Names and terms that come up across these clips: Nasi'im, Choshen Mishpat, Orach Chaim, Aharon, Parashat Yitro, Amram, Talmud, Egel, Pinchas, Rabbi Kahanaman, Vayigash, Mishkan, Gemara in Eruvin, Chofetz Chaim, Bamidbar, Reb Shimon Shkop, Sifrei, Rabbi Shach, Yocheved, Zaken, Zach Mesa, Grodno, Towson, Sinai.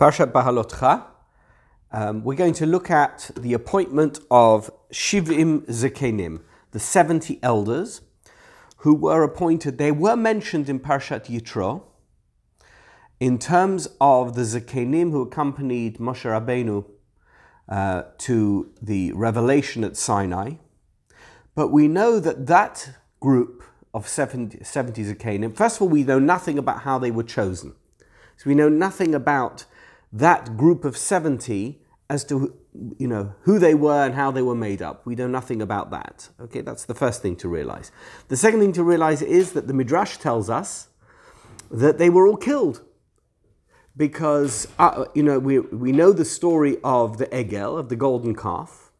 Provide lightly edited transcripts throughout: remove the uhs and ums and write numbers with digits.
Parashat Beha'alotcha. We're going to look at the appointment of Shivim Zekenim, the 70 elders who were appointed. They were mentioned in Parashat Yitro in terms of the Zekenim who accompanied Moshe Rabbeinu to the revelation at Sinai. But we know that group of 70 Zekenim, first of all, we know nothing about how they were chosen. So we know nothing about that group of 70 as to, who they were and how they were made up. We know nothing about that. Okay, that's the first thing to realize. The second thing to realize is that the Midrash tells us that they were all killed because, we know the story of the Egel, of the golden calf,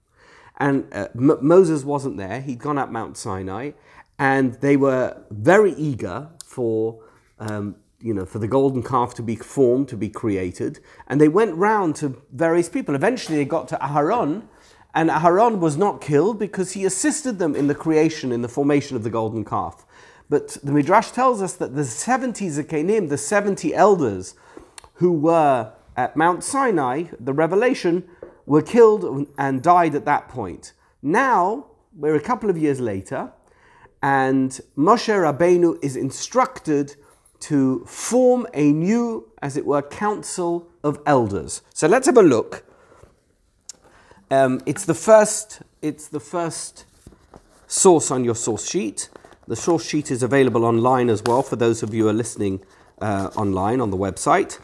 and Moses wasn't there. He'd gone up Mount Sinai, and they were very eager for the golden calf to be formed, to be created. And they went round to various people. Eventually they got to Aharon, and Aharon was not killed because he assisted them in the creation, in the formation of the golden calf. But the Midrash tells us that the 70 Zekenim, the 70 elders who were at Mount Sinai, the revelation, were killed and died at that point. Now, we're a couple of years later, and Moshe Rabbeinu is instructed to form a new, as it were, council of elders. So let's have a look. It's the first source on your source sheet. The source sheet is available online as well for those of you who are listening online on the website.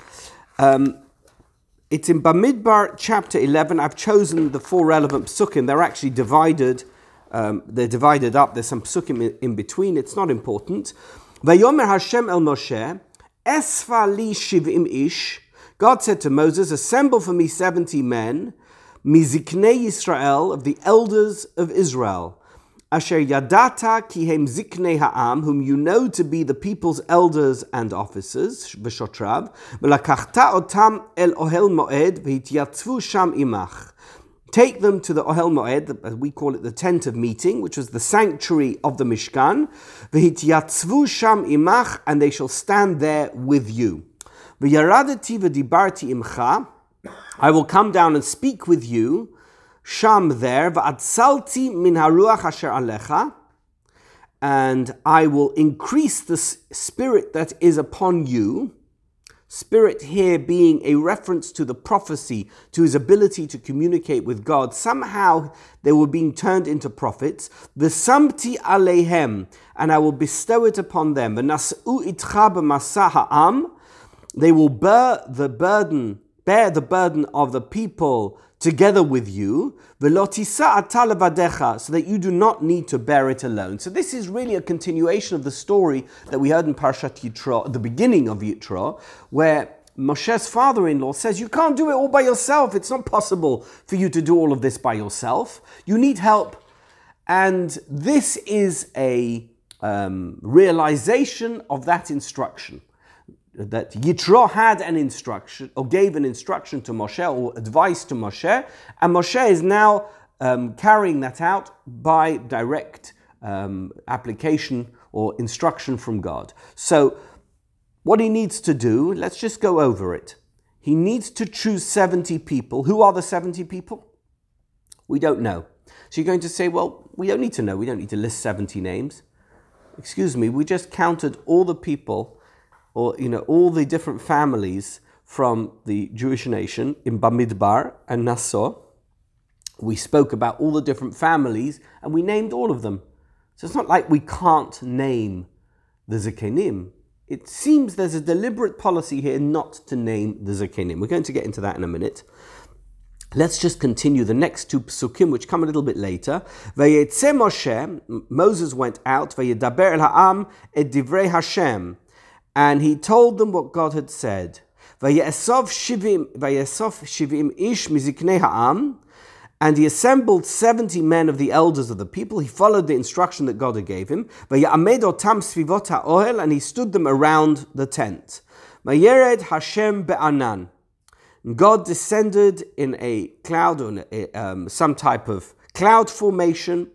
It's in Bamidbar chapter 11. I've chosen the four relevant psukim. They're actually divided. They're divided up. There's some psukim in between. It's not important. Vayomer Hashem el Moshe, esfa li shivim ish. God said to Moses, assemble for me 70 men, miziknei Yisrael, of the elders of Israel. Asher yadata ki hem ziknei ha'am, whom you know to be the people's elders and officers, v'shotrav, v'lakachta otam el ohel moed, v'hityatzvu sham imach. Take them to the Ohel Moed, we call it the tent of meeting, which was the sanctuary of the Mishkan. V'hityatzvu sham imach, and they shall stand there with you. V'yaradati v'dibarti imcha, I will come down and speak with you. Sham there v'atsalti min haruach asher alecha, and I will increase the spirit that is upon you. Spirit here being a reference to the prophecy, to his ability to communicate with God. Somehow they were being turned into prophets. V'samti aleihem, and I will bestow it upon them. V'nas'u itcha b'masah ha'am, they will bear the burden of the people together with you. V'lo tisa ata levadecha, so that you do not need to bear it alone. So this is really a continuation of the story that we heard in Parashat Yitro, at the beginning of Yitro, where Moshe's father-in-law says, you can't do it all by yourself. It's not possible for you to do all of this by yourself. You need help. And this is a realization of that instruction. That Yitro had an instruction, or gave an instruction to Moshe, or advice to Moshe, and Moshe is now carrying that out by direct application or instruction from God. So, what he needs to do, let's just go over it. He needs to choose 70 people. Who are the 70 people? We don't know. So you're going to say, well, we don't need to know. We don't need to list 70 names. Excuse me, we just counted all the people, or all the different families from the Jewish nation in Bamidbar and Nassau. We spoke about all the different families, and we named all of them. So it's not like we can't name the Zekenim. It seems there's a deliberate policy here not to name the Zekenim. We're going to get into that in a minute. Let's just continue the next two psukim, which come a little bit later. Vayetze Moshe, Moses went out, vayedaber el ha'am et divrei Hashem, and he told them what God had said. Vayesov shivim ish miziknei ha'am, and he assembled 70 men of the elders of the people. He followed the instruction that God had gave him. Vayamed otam svivot ha'ohel, and he stood them around the tent. Vayered Hashem be'anan, God descended in a cloud, or some type of cloud formation.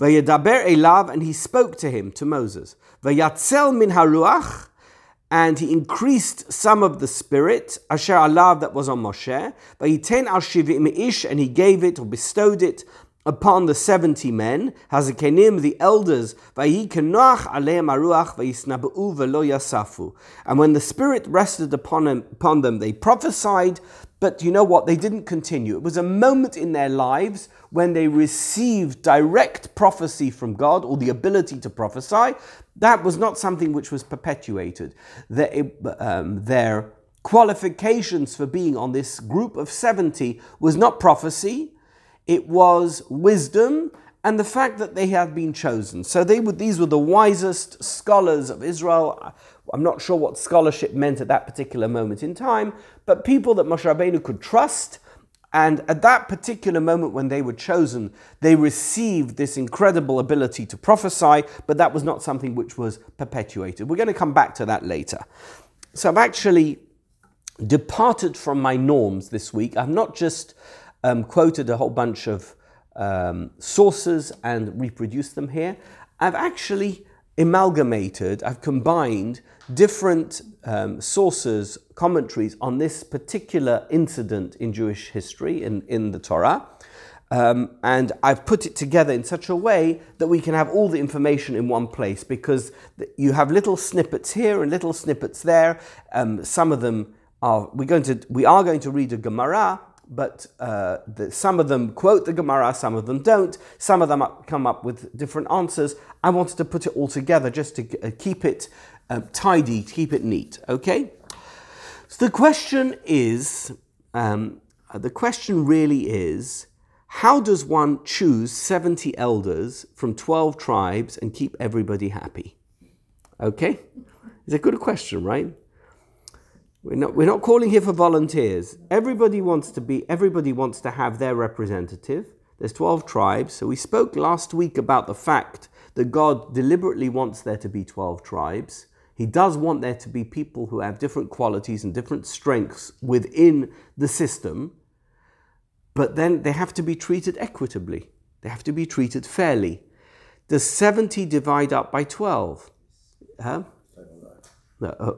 Vayedaber elav, and he spoke to him, to Moses. Vayatzel min haruach, and he increased some of the spirit, asher alav, that was on Moshe, vayiten al shivim ish, and he gave it or bestowed it upon the 70 men, hazakenim, the elders, vayikenach aleim aruach vayisnabu velo yasafu. And when the spirit rested upon them, they prophesied. But you know what? They didn't continue. It was a moment in their lives when they received direct prophecy from God, or the ability to prophesy. That was not something which was perpetuated. Their qualifications for being on this group of 70 was not prophecy, it was wisdom, and the fact that they had been chosen. So these were the wisest scholars of Israel. I'm not sure what scholarship meant at that particular moment in time, but people that Moshe Rabbeinu could trust. And at that particular moment when they were chosen, they received this incredible ability to prophesy, but that was not something which was perpetuated. We're going to come back to that later. So I've actually departed from my norms this week. I've not just quoted a whole bunch of sources and reproduced them here. I've actually amalgamated, I've combined different sources, commentaries on this particular incident in Jewish history, in the Torah, and I've put it together in such a way that we can have all the information in one place, because you have little snippets here and little snippets there. Some of them are, we are going to read a Gemara, but some of them quote the Gemara, some of them don't, some of them come up with different answers. I wanted to put it all together just to keep it tidy, keep it neat, okay? So the question is, how does one choose 70 elders from 12 tribes and keep everybody happy? Okay? It's a good question, right? We're not calling here for volunteers. Everybody wants to have their representative. There's 12 tribes. So we spoke last week about the fact that God deliberately wants there to be 12 tribes. He does want there to be people who have different qualities and different strengths within the system. But then they have to be treated equitably. They have to be treated fairly. Does 70 divide up by 12? Huh?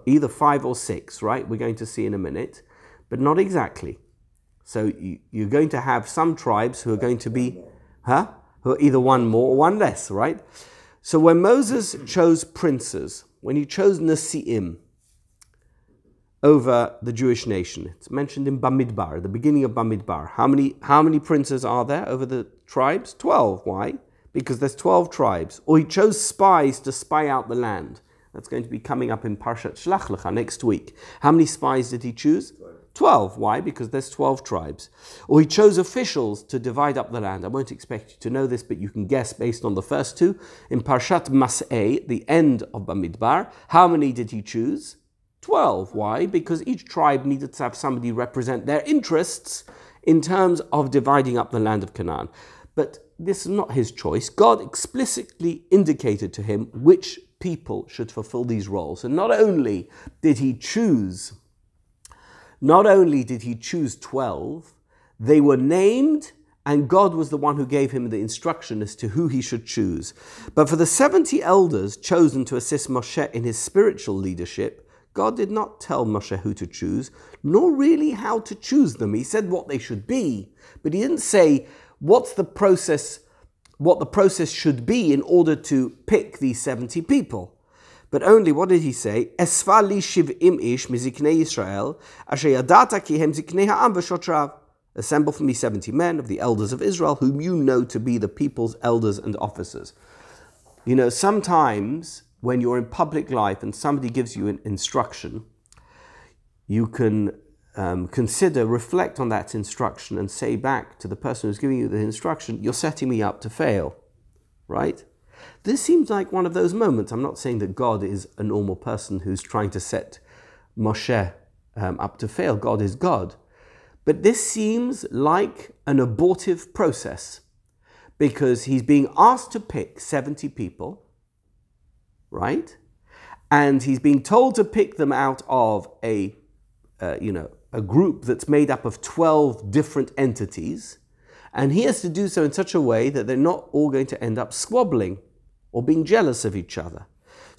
Either 5 or 6, right? We're going to see in a minute, but not exactly. So you're going to have some tribes who are going to be, who are either one more or one less, right? So when Moses chose princes, when he chose Nasi'im over the Jewish nation, it's mentioned in Bamidbar, at the beginning of Bamidbar. How many princes are there over the tribes? 12. Why? Because there's 12 tribes. Or he chose spies to spy out the land. That's going to be coming up in Parashat Sh'lach Lecha next week. How many spies did he choose? 12. Why? Because there's 12 tribes. Or he chose officials to divide up the land. I won't expect you to know this, but you can guess based on the first two. In Parshat Mas'ei, the end of Bamidbar, how many did he choose? 12. Why? Because each tribe needed to have somebody represent their interests in terms of dividing up the land of Canaan. But this is not his choice. God explicitly indicated to him which people should fulfill these roles. And not only did he choose 12, they were named, and God was the one who gave him the instruction as to who he should choose. But for the 70 elders chosen to assist Moshe in his spiritual leadership, God did not tell Moshe who to choose, nor really how to choose them. He said what they should be, but he didn't say what the process should be in order to pick these 70 people. But only, what did he say? Esfa li shiv'im ish miziknei Yisrael, asher yadata ki hem ziknei ha'am v'shotrav. Assemble for me 70 men of the elders of Israel, whom you know to be the people's elders and officers. You know, sometimes when you're in public life and somebody gives you an instruction, you can reflect on that instruction and say back to the person who's giving you the instruction, you're setting me up to fail, right? This seems like one of those moments. I'm not saying that God is a normal person who's trying to set Moshe up to fail. God is God. But this seems like an abortive process, because he's being asked to pick 70 people, right? And he's being told to pick them out of a group that's made up of 12 different entities, and he has to do so in such a way that they're not all going to end up squabbling or being jealous of each other.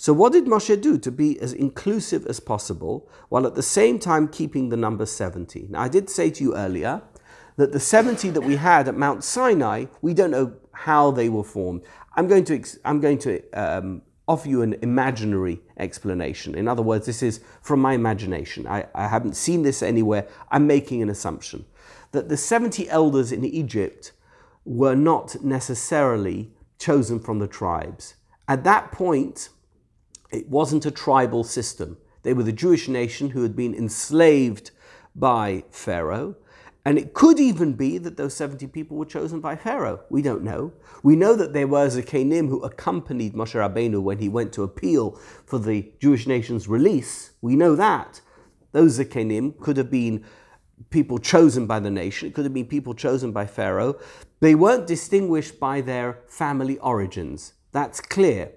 So what did Moshe do to be as inclusive as possible, while at the same time keeping the number 70? Now, I did say to you earlier that the 70 that we had at Mount Sinai, we don't know how they were formed. I'm going to offer you an imaginary explanation. In other words, this is from my imagination. I haven't seen this anywhere. I'm making an assumption that the 70 elders in Egypt were not necessarily chosen from the tribes. At that point, it wasn't a tribal system. They were the Jewish nation who had been enslaved by Pharaoh. And it could even be that those 70 people were chosen by Pharaoh. We don't know. We know that there were Zakenim who accompanied Moshe Rabbeinu when he went to appeal for the Jewish nation's release. We know that. Those Zakenim could have been people chosen by the nation. It could have been people chosen by Pharaoh. They weren't distinguished by their family origins. That's clear.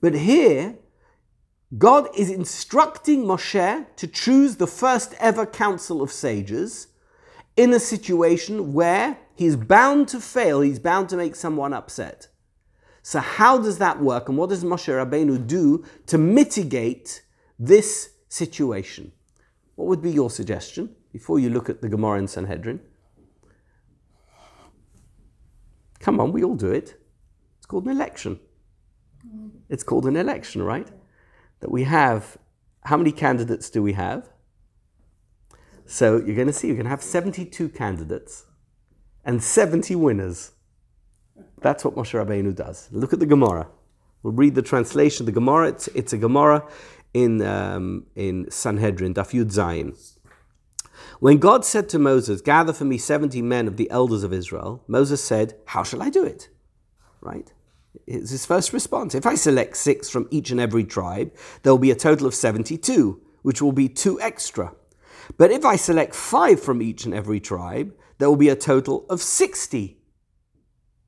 But here, God is instructing Moshe to choose the first ever council of sages in a situation where he's bound to fail, he's bound to make someone upset. So how does that work, and what does Moshe Rabbeinu do to mitigate this situation? What would be your suggestion, before you look at the Gemara in Sanhedrin? Come on, we all do it. It's called an election. It's called an election, right? That we have, how many candidates do we have? So you're going to see, you're going to have 72 candidates and 70 winners. That's what Moshe Rabbeinu does. Look at the Gemara. We'll read the translation of the Gemara. It's a Gemara in Sanhedrin, Daf Yud Zayin. When God said to Moses, "Gather for me 70 men of the elders of Israel," Moses said, "How shall I do it?" Right? It's his first response. If I select 6 from each and every tribe, there will be a total of 72, which will be 2 extra. But if I select 5 from each and every tribe, there will be a total of 60,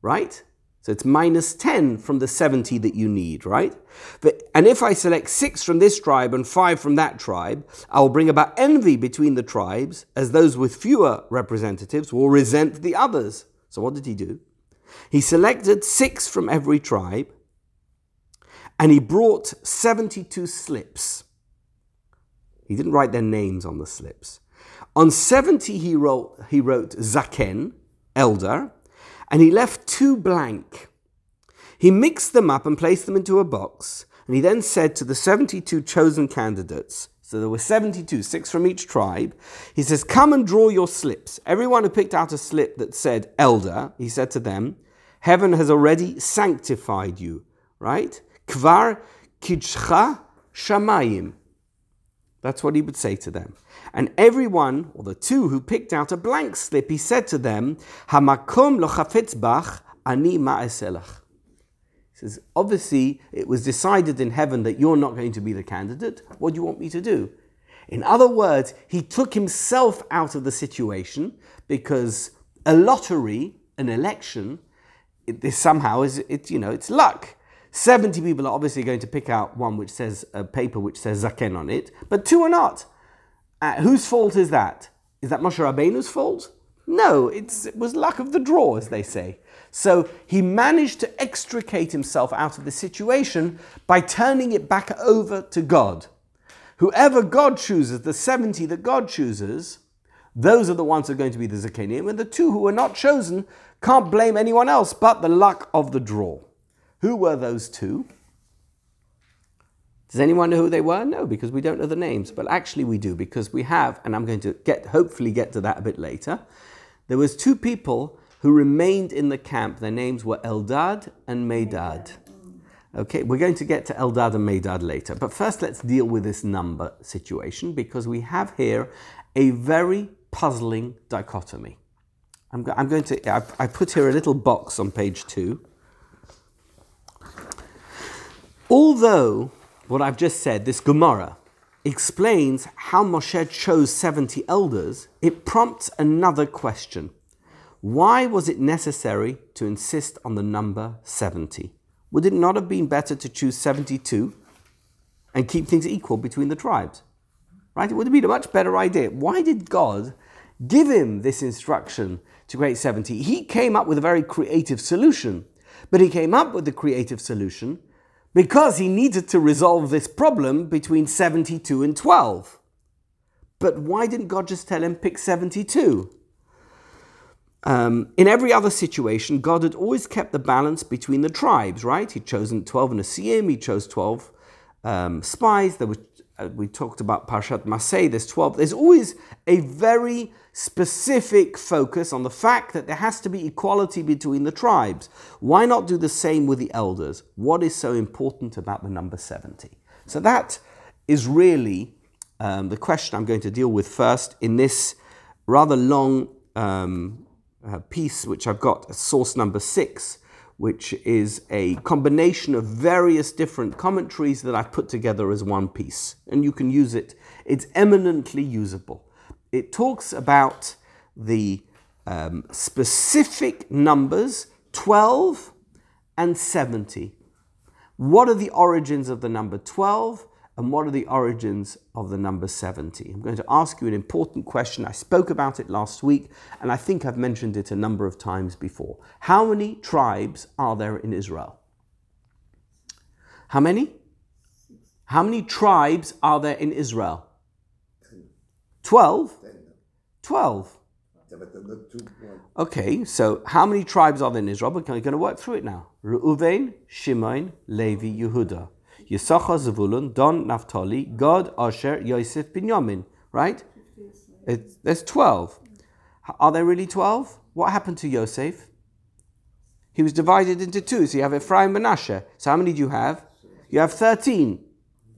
right? So it's minus 10 from the 70 that you need, right? And if I select 6 from this tribe and 5 from that tribe, I will bring about envy between the tribes, as those with fewer representatives will resent the others. So what did he do? He selected 6 from every tribe, and he brought 72 slips. He didn't write their names on the slips. On 70, he wrote Zaken, elder, and he left 2 blank. He mixed them up and placed them into a box, and he then said to the 72 chosen candidates, so there were 72, 6 from each tribe, he says, "Come and draw your slips." Everyone who picked out a slip that said elder, he said to them, "Heaven has already sanctified you," right? Kvar kidshcha shamayim. That's what he would say to them. And everyone, or the 2 who picked out a blank slip, he said to them, "Hamakom lo chafetz bach, ani ma'aselach." He says, obviously, it was decided in heaven that you're not going to be the candidate. What do you want me to do? In other words, he took himself out of the situation, because a lottery, an election, it's luck. 70 people are obviously going to pick out one which says, a paper which says Zaken on it, but 2 are not. Whose fault is that? Is that Moshe Rabbeinu's fault? No, it was luck of the draw, as they say. So he managed to extricate himself out of the situation by turning it back over to God. Whoever God chooses, the 70 that God chooses, those are the ones who are going to be the Zakenim, and the 2 who were not chosen can't blame anyone else but the luck of the draw. Who were those 2? Does anyone know who they were? No, because we don't know the names. But actually we do, because we have, and I'm going to hopefully get to that a bit later. There was 2 people who remained in the camp. Their names were Eldad and Medad. Okay, we're going to get to Eldad and Medad later. But first let's deal with this number situation, because we have here a very puzzling dichotomy. I put here a little box on page 2. Although what I've just said, this Gemara, explains how Moshe chose 70 elders, it prompts another question. Why was it necessary to insist on the number 70? Would it not have been better to choose 72 and keep things equal between the tribes? Right? It would have been a much better idea. Why did God give him this instruction to create 70? He came up with a very creative solution, but he came up with the creative solution because he needed to resolve this problem between 72 and 12. But why didn't God just tell him, pick 72? In every other situation, God had always kept the balance between the tribes, right? He'd chosen 12 Nasiim, he chose 12 spies. There was, we talked about Parshat Mas'ei, there's 12. There's always a very specific focus on the fact that there has to be equality between the tribes. Why not do the same with the elders? What is so important about the number 70? So that is really the question I'm going to deal with first in this rather long piece, which I've got source number 6, which is a combination of various different commentaries that I've put together as one piece. And you can use it. It's eminently usable. It talks about the specific numbers 12 and 70. What are the origins of the number 12? And what are the origins of the number 70? I'm going to ask you an important question. I spoke about it last week, and I think I've mentioned it a number of times before. How many tribes are there in Israel? How many? How many tribes are there in Israel? 12? 12. Okay, so how many tribes are there in Israel? We're going to work through it now. Reuven, Shimon, Levi, Yehuda. Yisachar, Zevulun, Don, Naphtali, Gad, Asher, Yosef, Binyamin, right? There's 12. Are there really 12? What happened to Yosef? He was divided into two, so you have Ephraim and Manasseh. So how many do you have? You have 13.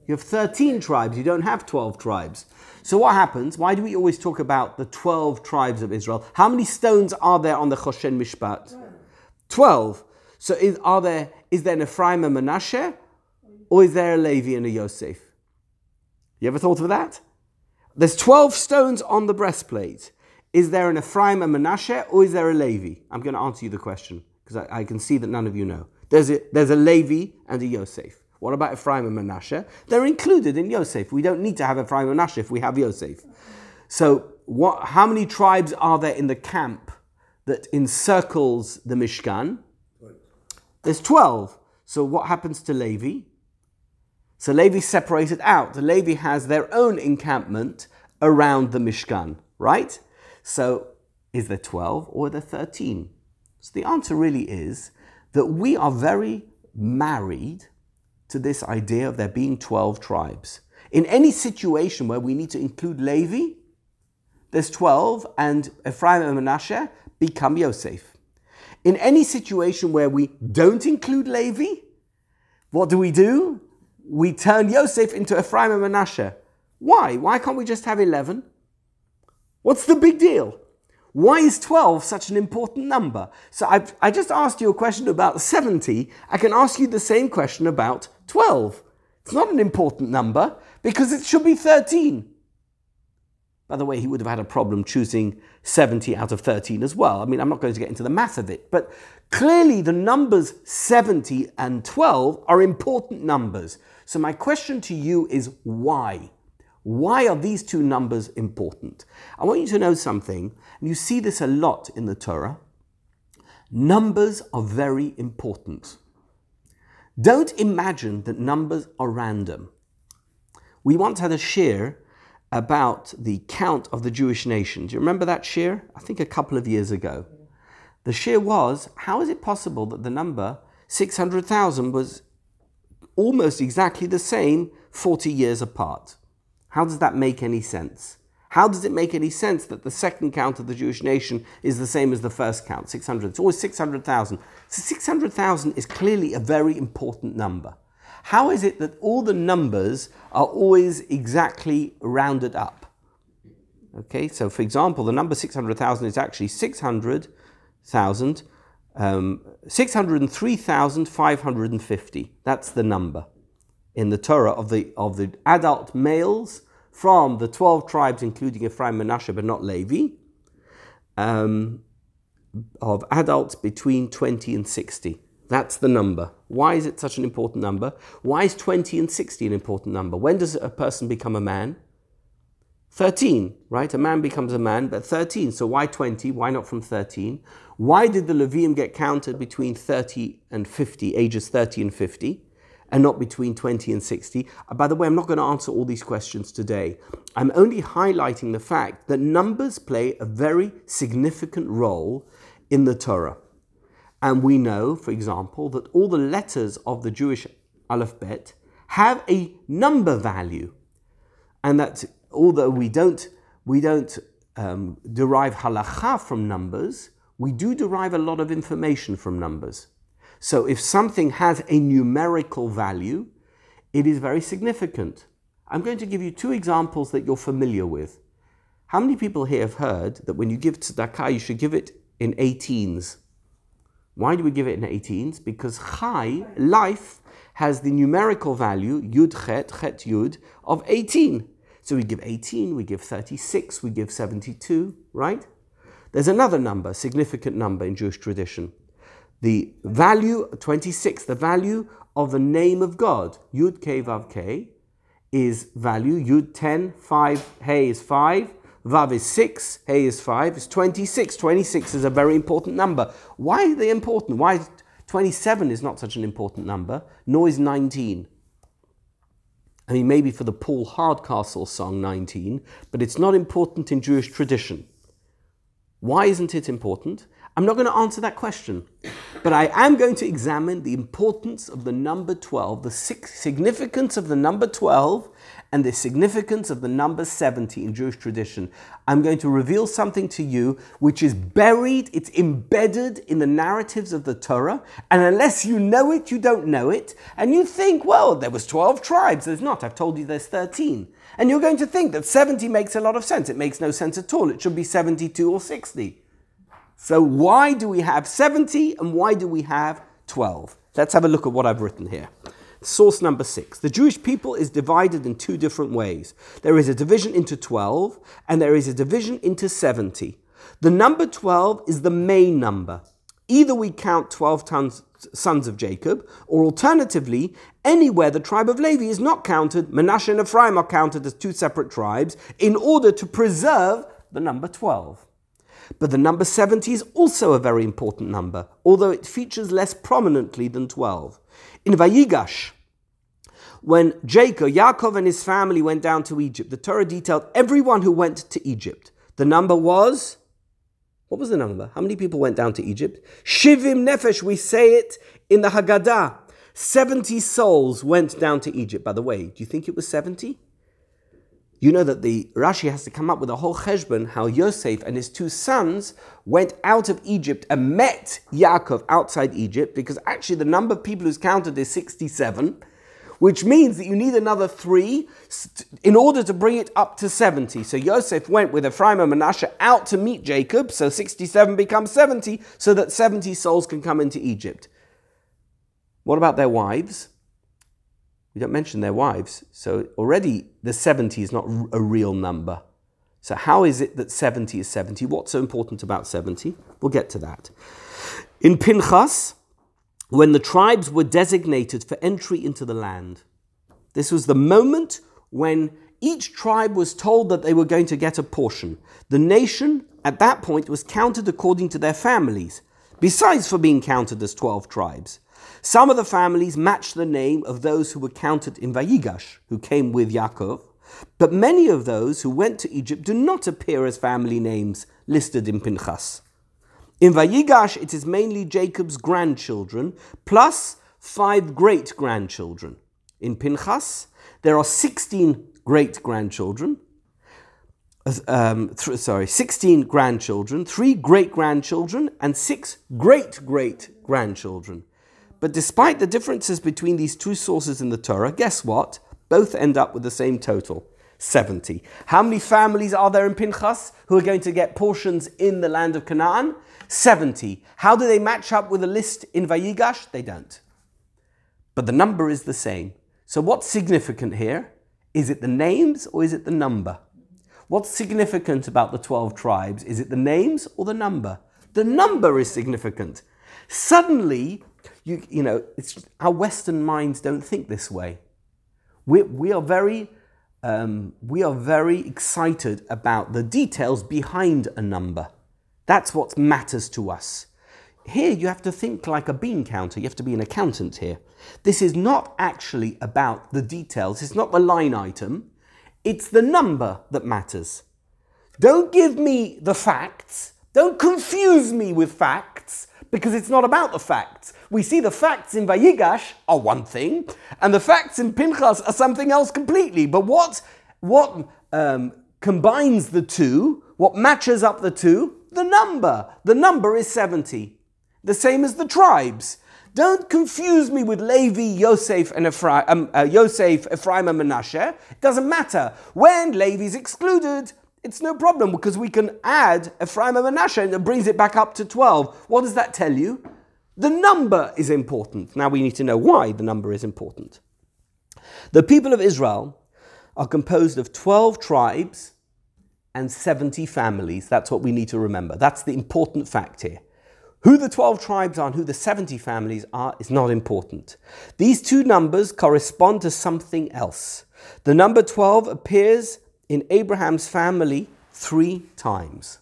You have 13 tribes, you don't have 12 tribes. So what happens? Why do we always talk about the 12 tribes of Israel? How many stones are there on the Choshen Mishpat? 12. So is there an Ephraim and Manasseh? Or is there a Levi and a Yosef? You ever thought of that? There's 12 stones on the breastplate. Is there an Ephraim and Manasseh, or is there a Levi? I'm going to answer you the question, because I can see that none of you know. There's a Levi and a Yosef. What about Ephraim and Manasseh? They're included in Yosef. We don't need to have Ephraim and Manasseh if we have Yosef. So how many tribes are there in the camp that encircles the Mishkan? There's 12. So what happens to Levi? So Levi separated out. The Levi has their own encampment around the Mishkan, right? So is there 12 or are there 13? So the answer really is that we are very married to this idea of there being 12 tribes. In any situation where we need to include Levi, there's 12, and Ephraim and Manasseh become Yosef. In any situation where we don't include Levi, what do? We turn Yosef into Ephraim and Manasseh. Why? Why can't we just have 11? What's the big deal? Why is 12 such an important number? So I just asked you a question about 70. I can ask you the same question about 12. It's not an important number because it should be 13. By the way, he would have had a problem choosing 70 out of 13 as well. I mean, I'm not going to get into the math of it, but clearly the numbers 70 and 12 are important numbers. So my question to you is why? Why are these two numbers important? I want you to know something, and you see this a lot in the Torah. Numbers are very important. Don't imagine that numbers are random. We once had a shiur about the count of the Jewish nation. Do you remember that shiur? I think a couple of years ago. The shiur was, how is it possible that the number 600,000 was almost exactly the same 40 years apart? How does that make any sense? How does it make any sense that the second count of the Jewish nation is the same as the first count, 600? It's always 600,000. So 600,000 is clearly a very important number. How is it that all the numbers are always exactly rounded up? Okay, so for example, the number 600,000 is actually 603,550. That's the number in the Torah of the adult males from the 12 tribes, including Ephraim, Manasseh, but not Levi, of adults between 20 and 60. That's the number. Why is it such an important number? Why is 20 and 60 an important number? When does a person become a man? 13, right? A man becomes a man, but 13. So why 20? Why not from 13? Why did the Levium get counted between ages 30 and 50? and not between 20 and 60. By the way, I'm not going to answer all these questions today. I'm only highlighting the fact that numbers play a very significant role in the Torah. And we know, for example, that all the letters of the Jewish alphabet have a number value. And that although we don't derive halakha from numbers, we do derive a lot of information from numbers. So if something has a numerical value, it is very significant. I'm going to give you two examples that you're familiar with. How many people here have heard that when you give tzedakah, you should give it in 18s? Why do we give it in 18s? Because chai, life, has the numerical value, yud chet yud, of 18. So we give 18, we give 36, we give 72, right? There's another number, significant number in Jewish tradition. The value, 26, the value of the name of God, yud kei vav kei, is value, yud 10, 5, hey is 5, vav is 6, hey is 5, is 26. 26 is a very important number. Why are they important? Why 27 is not such an important number, nor is 19. I mean, maybe for the Paul Hardcastle song 19, but it's not important in Jewish tradition. Why isn't it important? I'm not going to answer that question, but I am going to examine the importance of the number 12, the significance of the number 12, and the significance of the number 70 in Jewish tradition. I'm going to reveal something to you which is buried, it's embedded in the narratives of the Torah, and unless you know it, you don't know it, and you think, well, there was 12 tribes. There's not. I've told you there's 13. And you're going to think that 70 makes a lot of sense. It makes no sense at all. It should be 72 or 60. So why do we have 70 and why do we have 12? Let's have a look at what I've written here. Source number 6. The Jewish people is divided in two different ways. There is a division into 12 and there is a division into 70. The number 12 is the main number. Either we count 12 sons of Jacob, or alternatively, anywhere the tribe of Levi is not counted, Manasseh and Ephraim are counted as two separate tribes in order to preserve the number 12. But the number 70 is also a very important number, although it features less prominently than 12. In Vayigash, when Yaakov and his family went down to Egypt, the Torah detailed everyone who went to Egypt. The number was... what was the number? How many people went down to Egypt? Shivim nefesh, we say it in the Haggadah. 70 souls went down to Egypt. By the way, do you think it was 70? You know that the Rashi has to come up with a whole cheshbon how Yosef and his two sons went out of Egypt and met Yaakov outside Egypt, because actually the number of people who's counted is 67, which means that you need another 3 in order to bring it up to 70. So Yosef went with Ephraim and Manasseh out to meet Jacob, so 67 becomes 70, so that 70 souls can come into Egypt. What about their wives? We don't mention their wives, so already the 70 is not a real number. So how is it that 70 is 70? What's so important about 70? We'll get to that. In Pinchas, when the tribes were designated for entry into the land, this was the moment when each tribe was told that they were going to get a portion. The nation at that point was counted according to their families, besides for being counted as 12 tribes. Some of the families matched the name of those who were counted in Vayigash, who came with Yaakov, but many of those who went to Egypt do not appear as family names listed in Pinchas. In Vayigash, it is mainly Jacob's grandchildren, plus 5 great-grandchildren. In Pinchas, there are 16 grandchildren, 3 great-grandchildren, and 6 great-great-grandchildren. But despite the differences between these two sources in the Torah, guess what? Both end up with the same total, 70. How many families are there in Pinchas who are going to get portions in the land of Canaan? 70. How do they match up with the list in Vayigash? They don't. But the number is the same. So what's significant here? Is it the names or is it the number? What's significant about the 12 tribes? Is it the names or the number? The number is significant. Suddenly... You know, it's our Western minds don't think this way. We are very excited about the details behind a number. That's what matters to us. Here you have to think like a bean counter. You have to be an accountant here. This is not actually about the details. It's not the line item. It's the number that matters. Don't give me the facts. Don't confuse me with facts, because it's not about the facts. We see the facts in Vayigash are one thing, and the facts in Pinchas are something else completely. But what combines the two, what matches up the two? The number. The number is 70. The same as the tribes. Don't confuse me with Levi, Yosef, and Ephraim and Menashe. It doesn't matter. When Levi's excluded, it's no problem, because we can add Ephraim and Menashe and it brings it back up to 12. What does that tell you? The number is important. Now we need to know why the number is important. The people of Israel are composed of 12 tribes and 70 families. That's what we need to remember. That's the important fact here. Who the 12 tribes are and who the 70 families are is not important. These two numbers correspond to something else. The number 12 appears in Abraham's family 3 times.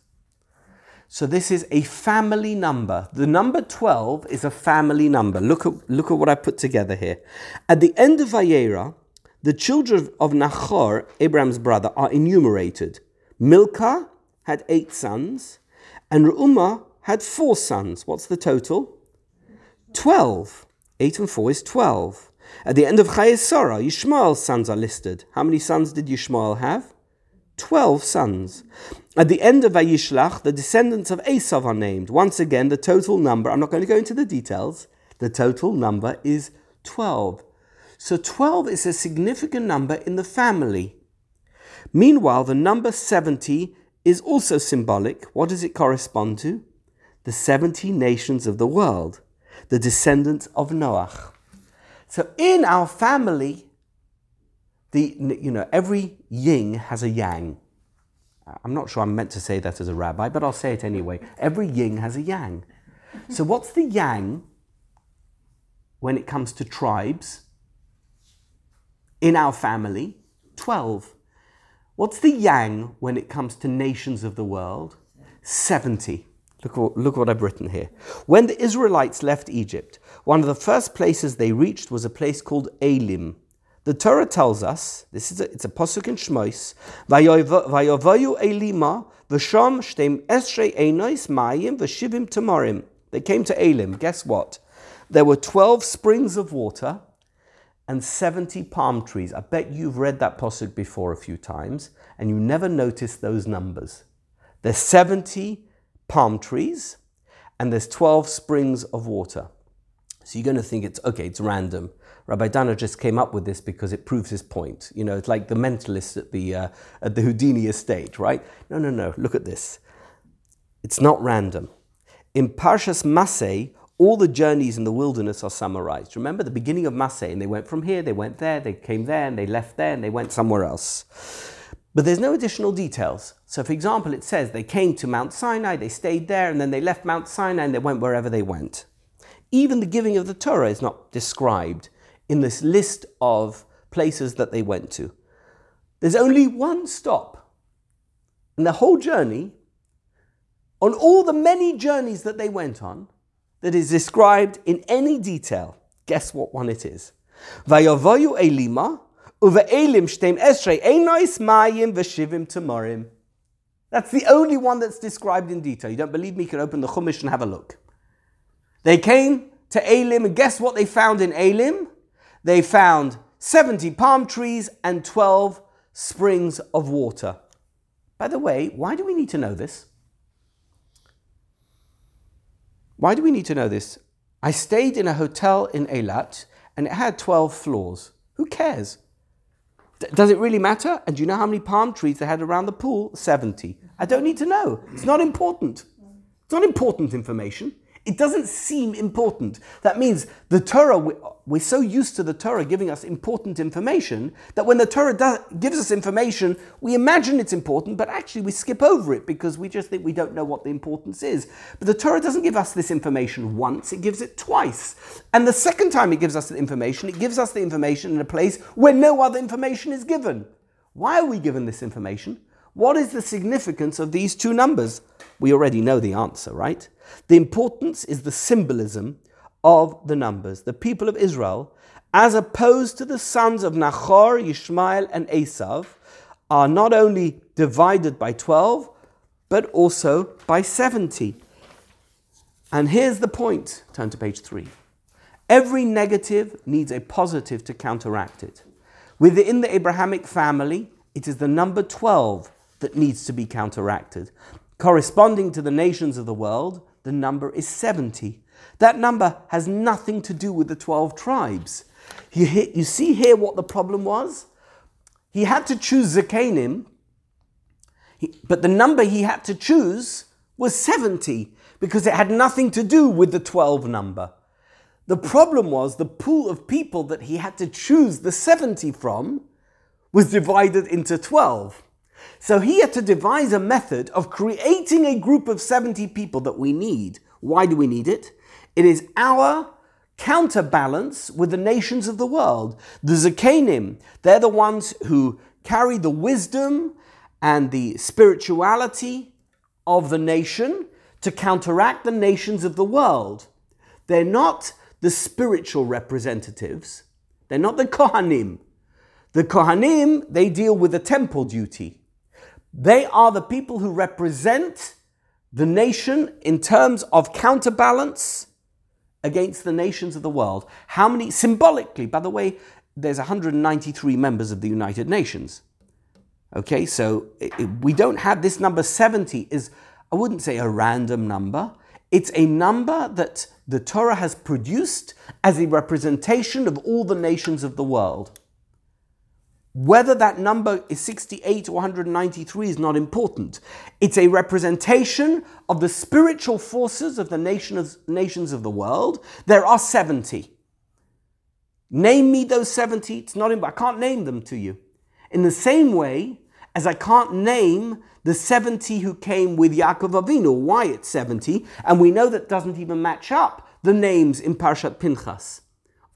So this is a family number. The number 12 is a family number. Look at what I put together here. At the end of Vayera, the children of Nachor, Abraham's brother, are enumerated. Milcah had 8 sons and Re'uma had 4 sons. What's the total? 12. 8 and 4 is 12. At the end of Chayesara, Yishmael's sons are listed. How many sons did Yishmael have? 12 sons. At the end of Vayishlach, the descendants of Esav are named. Once again, the total number, I'm not going to go into the details, the total number is 12. So 12 is a significant number in the family. Meanwhile, the number 70 is also symbolic. What does it correspond to? The 70 nations of the world, the descendants of Noach. So in our family, every yin has a yang. I'm not sure I'm meant to say that as a rabbi, but I'll say it anyway. Every yin has a yang. So what's the yang when it comes to tribes? In our family, 12. What's the yang when it comes to nations of the world? 70. Look what I've written here. When the Israelites left Egypt, one of the first places they reached was a place called Elim. The Torah tells us, it's a Pasuk in Shmois, Vayovayu Elima, Vasham Shtem Esrei Enois Mayim Vashivim Tamarim. They came to Elim. Guess what? There were 12 springs of water and 70 palm trees. I bet you've read that Pasuk before a few times, and you never noticed those numbers. There's 70 palm trees, and there's 12 springs of water. So you're going to think it's random. Rabbi Dana just came up with this because it proves his point. You know, it's like the mentalist at the Houdini estate, right? No. Look at this. It's not random. In Parshat Mas'ei, all the journeys in the wilderness are summarized. Remember the beginning of Mas'ei, and they went from here, they went there, they came there, and they left there, and they went somewhere else. But there's no additional details. So for example, it says they came to Mount Sinai, they stayed there, and then they left Mount Sinai and they went wherever they went. Even the giving of the Torah is not described in this list of places that they went to. There's only one stop. And the whole journey, on all the many journeys that they went on, that is described in any detail. Guess what one it is? Vayavayu Elima, Uve'elim shtem esrei enois mayim v'shivim tamarim. That's the only one that's described in detail. You don't believe me? You can open the Chumash and have a look. They came to Elim, and guess what they found in Elim? They found 70 palm trees and 12 springs of water. By the way, why do we need to know this? Why do we need to know this? I stayed in a hotel in Eilat, and it had 12 floors. Who cares? Does it really matter? And do you know how many palm trees they had around the pool? 70. I don't need to know. It's not important. It's not important information. It doesn't seem important. That means the Torah, we're so used to the Torah giving us important information that when the Torah gives us information, we imagine it's important, but actually we skip over it because we just think we don't know what the importance is. But the Torah doesn't give us this information once, it gives it twice. And the second time it gives us the information, it gives us the information in a place where no other information is given. Why are we given this information? What is the significance of these two numbers? We already know the answer, right? The importance is the symbolism of the numbers. The people of Israel, as opposed to the sons of Nachor, Yishmael and Esav, are not only divided by 12, but also by 70. And here's the point. Turn to page 3. Every negative needs a positive to counteract it. Within the Abrahamic family, it is the number 12 that needs to be counteracted. Corresponding to the nations of the world, the number is 70. That number has nothing to do with the 12 tribes. You see here what the problem was? He had to choose Zekanim, but the number he had to choose was 70, because it had nothing to do with the 12 number. The problem was the pool of people that he had to choose the 70 from was divided into 12. So he had to devise a method of creating a group of 70 people that we need. Why do we need it? It is our counterbalance with the nations of the world. The Zekanim, they're the ones who carry the wisdom and the spirituality of the nation to counteract the nations of the world. They're not the spiritual representatives. They're not the Kohanim. The Kohanim, they deal with the temple duty. They are the people who represent the nation in terms of counterbalance against the nations of the world. How many, symbolically, by the way, there's 193 members of the United Nations. Okay, so we don't have this number 70 is, I wouldn't say a random number. It's a number that the Torah has produced as a representation of all the nations of the world. Whether that number is 68 or 193 is not important. It's a representation of the spiritual forces of the nations of the world. There are 70. Name me those 70. It's not in, I can't name them to you. In the same way as I can't name the 70 who came with Yaakov Avinu, why it's 70, and we know that doesn't even match up the names in Parshat Pinchas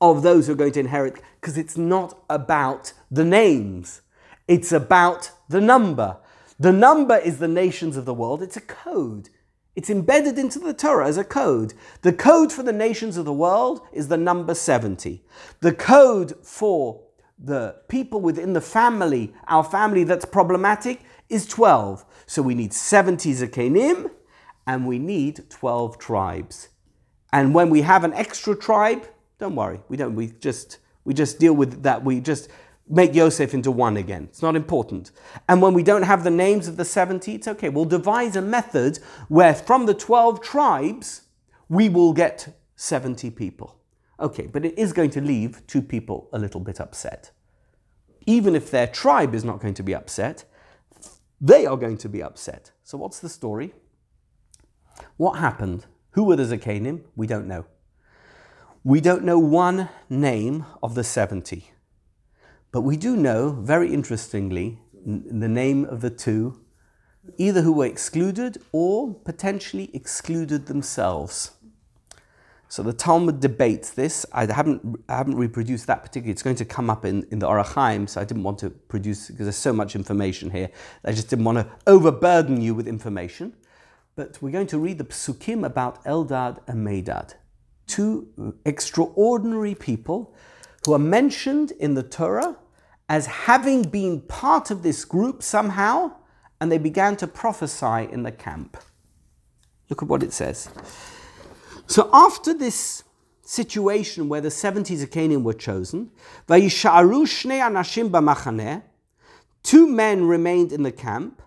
of those who are going to inherit, because it's not about the names. It's about the number. The number is the nations of the world. It's a code. It's embedded into the Torah as a code. The code for the nations of the world is the number 70. The code for the people within the family, our family that's problematic, is 12. So we need 70 Zekanim, and we need 12 tribes. And when we have an extra tribe, don't worry, we just deal with that. We just make Yosef into one again. It's not important. And when we don't have the names of the 70, it's okay. We'll devise a method where from the 12 tribes, we will get 70 people. Okay, but it is going to leave two people a little bit upset. Even if their tribe is not going to be upset, they are going to be upset. So what's the story? What happened? Who were the Zekanim? We don't know. We don't know one name of the 70, but we do know, very interestingly, the name of the two, either who were excluded or potentially excluded themselves. So the Talmud debates this. I haven't reproduced that particularly. It's going to come up in the Orach Chaim, so I didn't want to produce, because there's so much information here. I just didn't want to overburden you with information. But we're going to read the Psukim about Eldad and Medad. Two extraordinary people who are mentioned in the Torah as having been part of this group somehow, and they began to prophesy in the camp. Look at what it says. So after this situation where the 70 Zekanim were chosen, two men remained in the camp.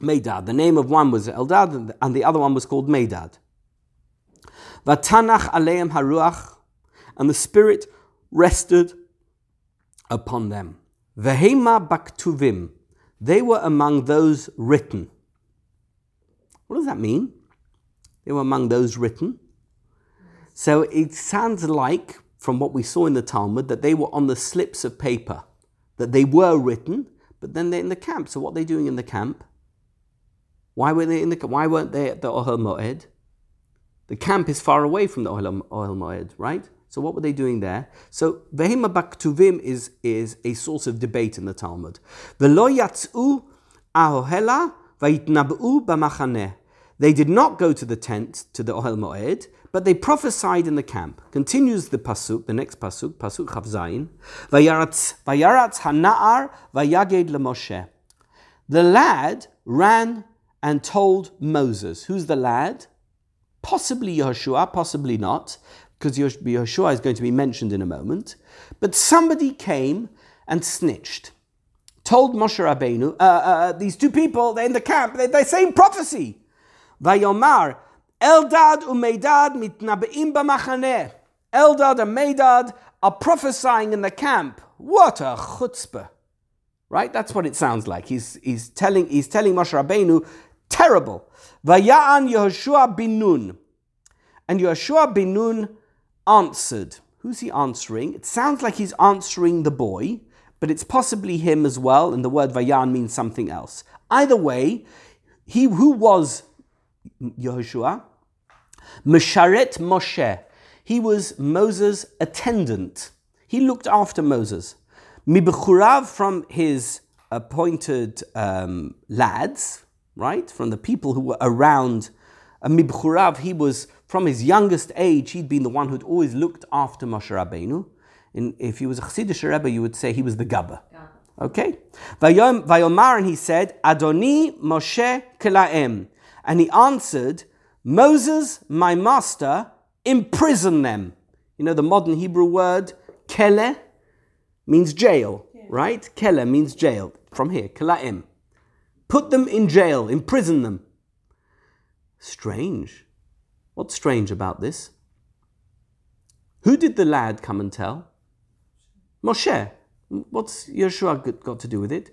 Medad. The name of one was Eldad, and the other one was called Medad. Vatanach aleim haruach, and the spirit rested upon them. Vehema baktuvim, they were among those written. What does that mean? They were among those written. So it sounds like, from what we saw in the Talmud, that they were on the slips of paper, that they were written, but then they're in the camp. So what are they doing in the camp? Why weren't they at the Ohel Moed? The camp is far away from the Ohel Moed, right? So what were they doing there? So Vehema Baktuvim is a source of debate in the Talmud. V'lo yatz'u ahohela Vayitnab'u b'machaneh. They did not go to the tent, to the Ohel Moed, but they prophesied in the camp. Continues the pasuk, the next pasuk, pasuk Chavzayin. Vayaratz hana'ar vayaged leMoshe. The lad ran and told Moses. Who's the lad? Possibly Yehoshua, possibly not, because Yehoshua is going to be mentioned in a moment. But somebody came and snitched. Told Moshe Rabbeinu, these two people, they're in the camp, they're saying prophecy. Vayomar, Eldad u'Medad mitnabeim b'machaneh. Eldad and Medad are prophesying in the camp. What a chutzpah. Right? That's what it sounds like. He's telling Moshe Rabbeinu, terrible. Vaya'an Yehoshua bin Nun. And Yehoshua bin Nun answered. Who's he answering? It sounds like he's answering the boy, but it's possibly him as well, and the word Vayan means something else. Either way, he who was Yehoshua? Mesharet Moshe. He was Moses' attendant. He looked after Moses. Mibechurav, from his appointed lads, right? From the people who were around. Mibechurav, he was, from his youngest age, he'd been the one who'd always looked after Moshe Rabbeinu. And if he was a Chassidish Rebbe, you would say he was the Gabba. Yeah. Okay? Vayomar, and he said, Adoni Moshe Kelaem. And he answered, Moses, my master, imprison them. You know, the modern Hebrew word, Kele, means jail, yeah. Right? Kele means jail. From here, Kelaem. Put them in jail, imprison them. Strange. What's strange about this? Who did the lad come and tell? Moshe. What's Yehoshua got to do with it?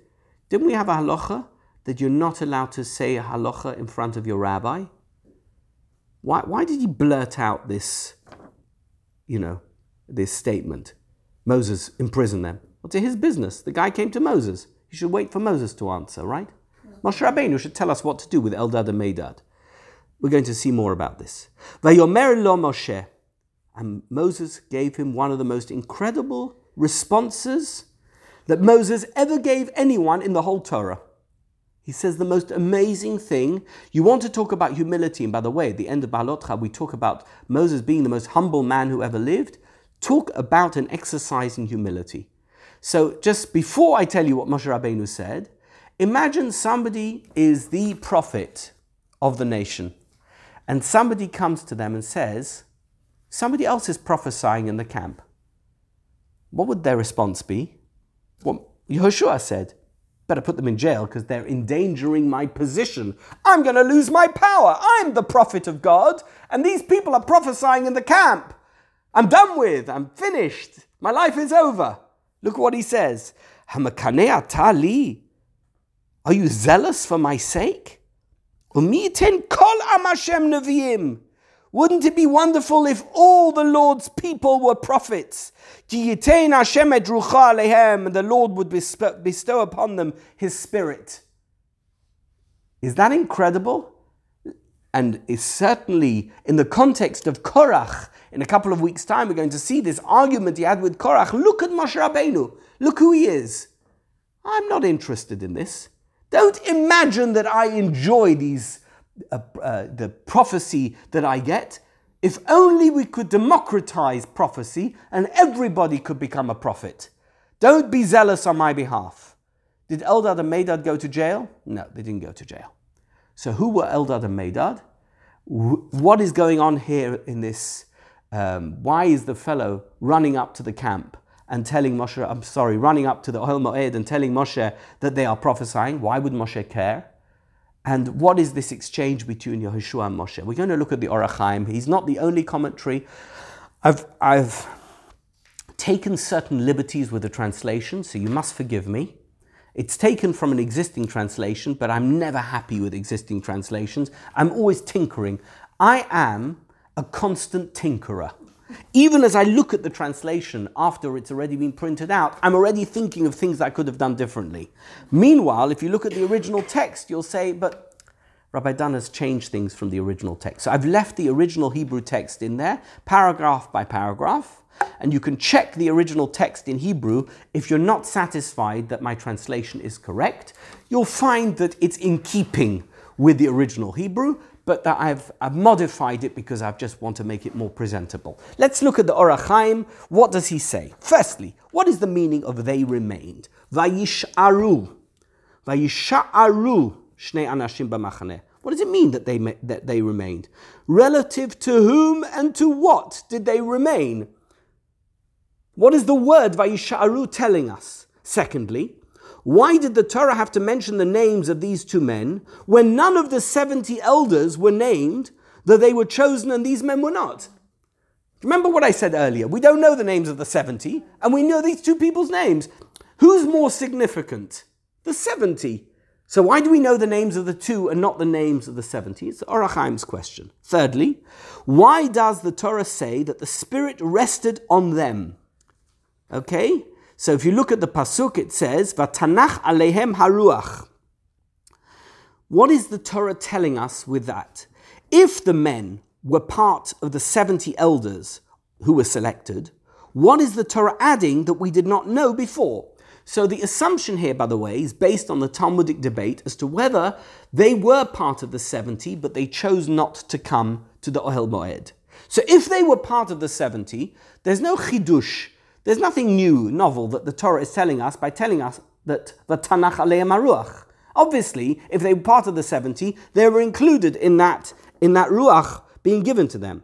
Didn't we have a halacha that you're not allowed to say a halacha in front of your rabbi? Why did he blurt out this, this statement? Moses, imprison them. What's his business? The guy came to Moses. He should wait for Moses to answer, right? Moshe Rabbeinu should tell us what to do with Eldad and Medad. We're going to see more about this. Vayomer lo Moshe. And Moses gave him one of the most incredible responses that Moses ever gave anyone in the whole Torah. He says the most amazing thing. You want to talk about humility. And by the way, at the end of Beha'alotcha, we talk about Moses being the most humble man who ever lived. Talk about an exercise in humility. So just before I tell you what Moshe Rabbeinu said, imagine somebody is the prophet of the nation. And somebody comes to them and says, somebody else is prophesying in the camp. What would their response be? What Yehoshua said, better put them in jail because they're endangering my position. I'm going to lose my power. I'm the prophet of God, and these people are prophesying in the camp. I'm done with. I'm finished. My life is over. Look what he says. Hamakaneh atah li. Are you zealous for my sake? Umi yitin kol am Hashem neviim. Wouldn't it be wonderful if all the Lord's people were prophets? And the Lord would bestow upon them His Spirit. Is that incredible? And it's certainly in the context of Korach. In a couple of weeks' time, we're going to see this argument he had with Korach. Look at Moshe Rabbeinu. Look who he is. I'm not interested in this. Don't imagine that I enjoy these the prophecy that I get. If only we could democratize prophecy and everybody could become a prophet. Don't be zealous on my behalf. Did Eldad and Medad go to jail? No, they didn't go to jail. So who were Eldad and Medad? What is going on here in this? Why is the fellow running up to the camp and telling Moshe, running up to the Ohel Moed and telling Moshe that they are prophesying? Why would Moshe care? And what is this exchange between Yehoshua and Moshe? We're going to look at the Orach Chaim. He's not the only commentary. I've taken certain liberties with the translation, so you must forgive me. It's taken from an existing translation, but I'm never happy with existing translations. I'm always tinkering. I am a constant tinkerer. Even as I look at the translation after it's already been printed out, I'm already thinking of things I could have done differently. Meanwhile, if you look at the original text, you'll say, but Rabbi Dunn has changed things from the original text. So I've left the original Hebrew text in there, paragraph by paragraph, and you can check the original text in Hebrew. If you're not satisfied that my translation is correct, you'll find that it's in keeping with the original Hebrew, but that I've modified it because I just want to make it more presentable. Let's look at the Orach Chaim. What does he say? Firstly, what is the meaning of they remained? Vayish'aru. What does it mean that they remained? Relative to whom and to what did they remain? What is the word Vayish'aru telling us? Secondly, why did the Torah have to mention the names of these two men when none of the 70 elders were named, that they were chosen and these men were not? Remember what I said earlier, we don't know the names of the 70 and we know these two people's names. Who's more significant? The 70. So why do we know the names of the two and not the names of the 70? It's Orach Chaim's question. Thirdly, why does the Torah say that the Spirit rested on them? Okay, so if you look at the Pasuk, it says, V'tanach aleihem haruach. What is the Torah telling us with that? If the men were part of the 70 elders who were selected, what is the Torah adding that we did not know before? So the assumption here, by the way, is based on the Talmudic debate as to whether they were part of the 70, but they chose not to come to the Ohel Moed. So if they were part of the 70, there's no chidush, there's nothing new, novel that the Torah is telling us by telling us that the Tanach Aleim HaRuach. Obviously, if they were part of the 70, they were included in that Ruach being given to them.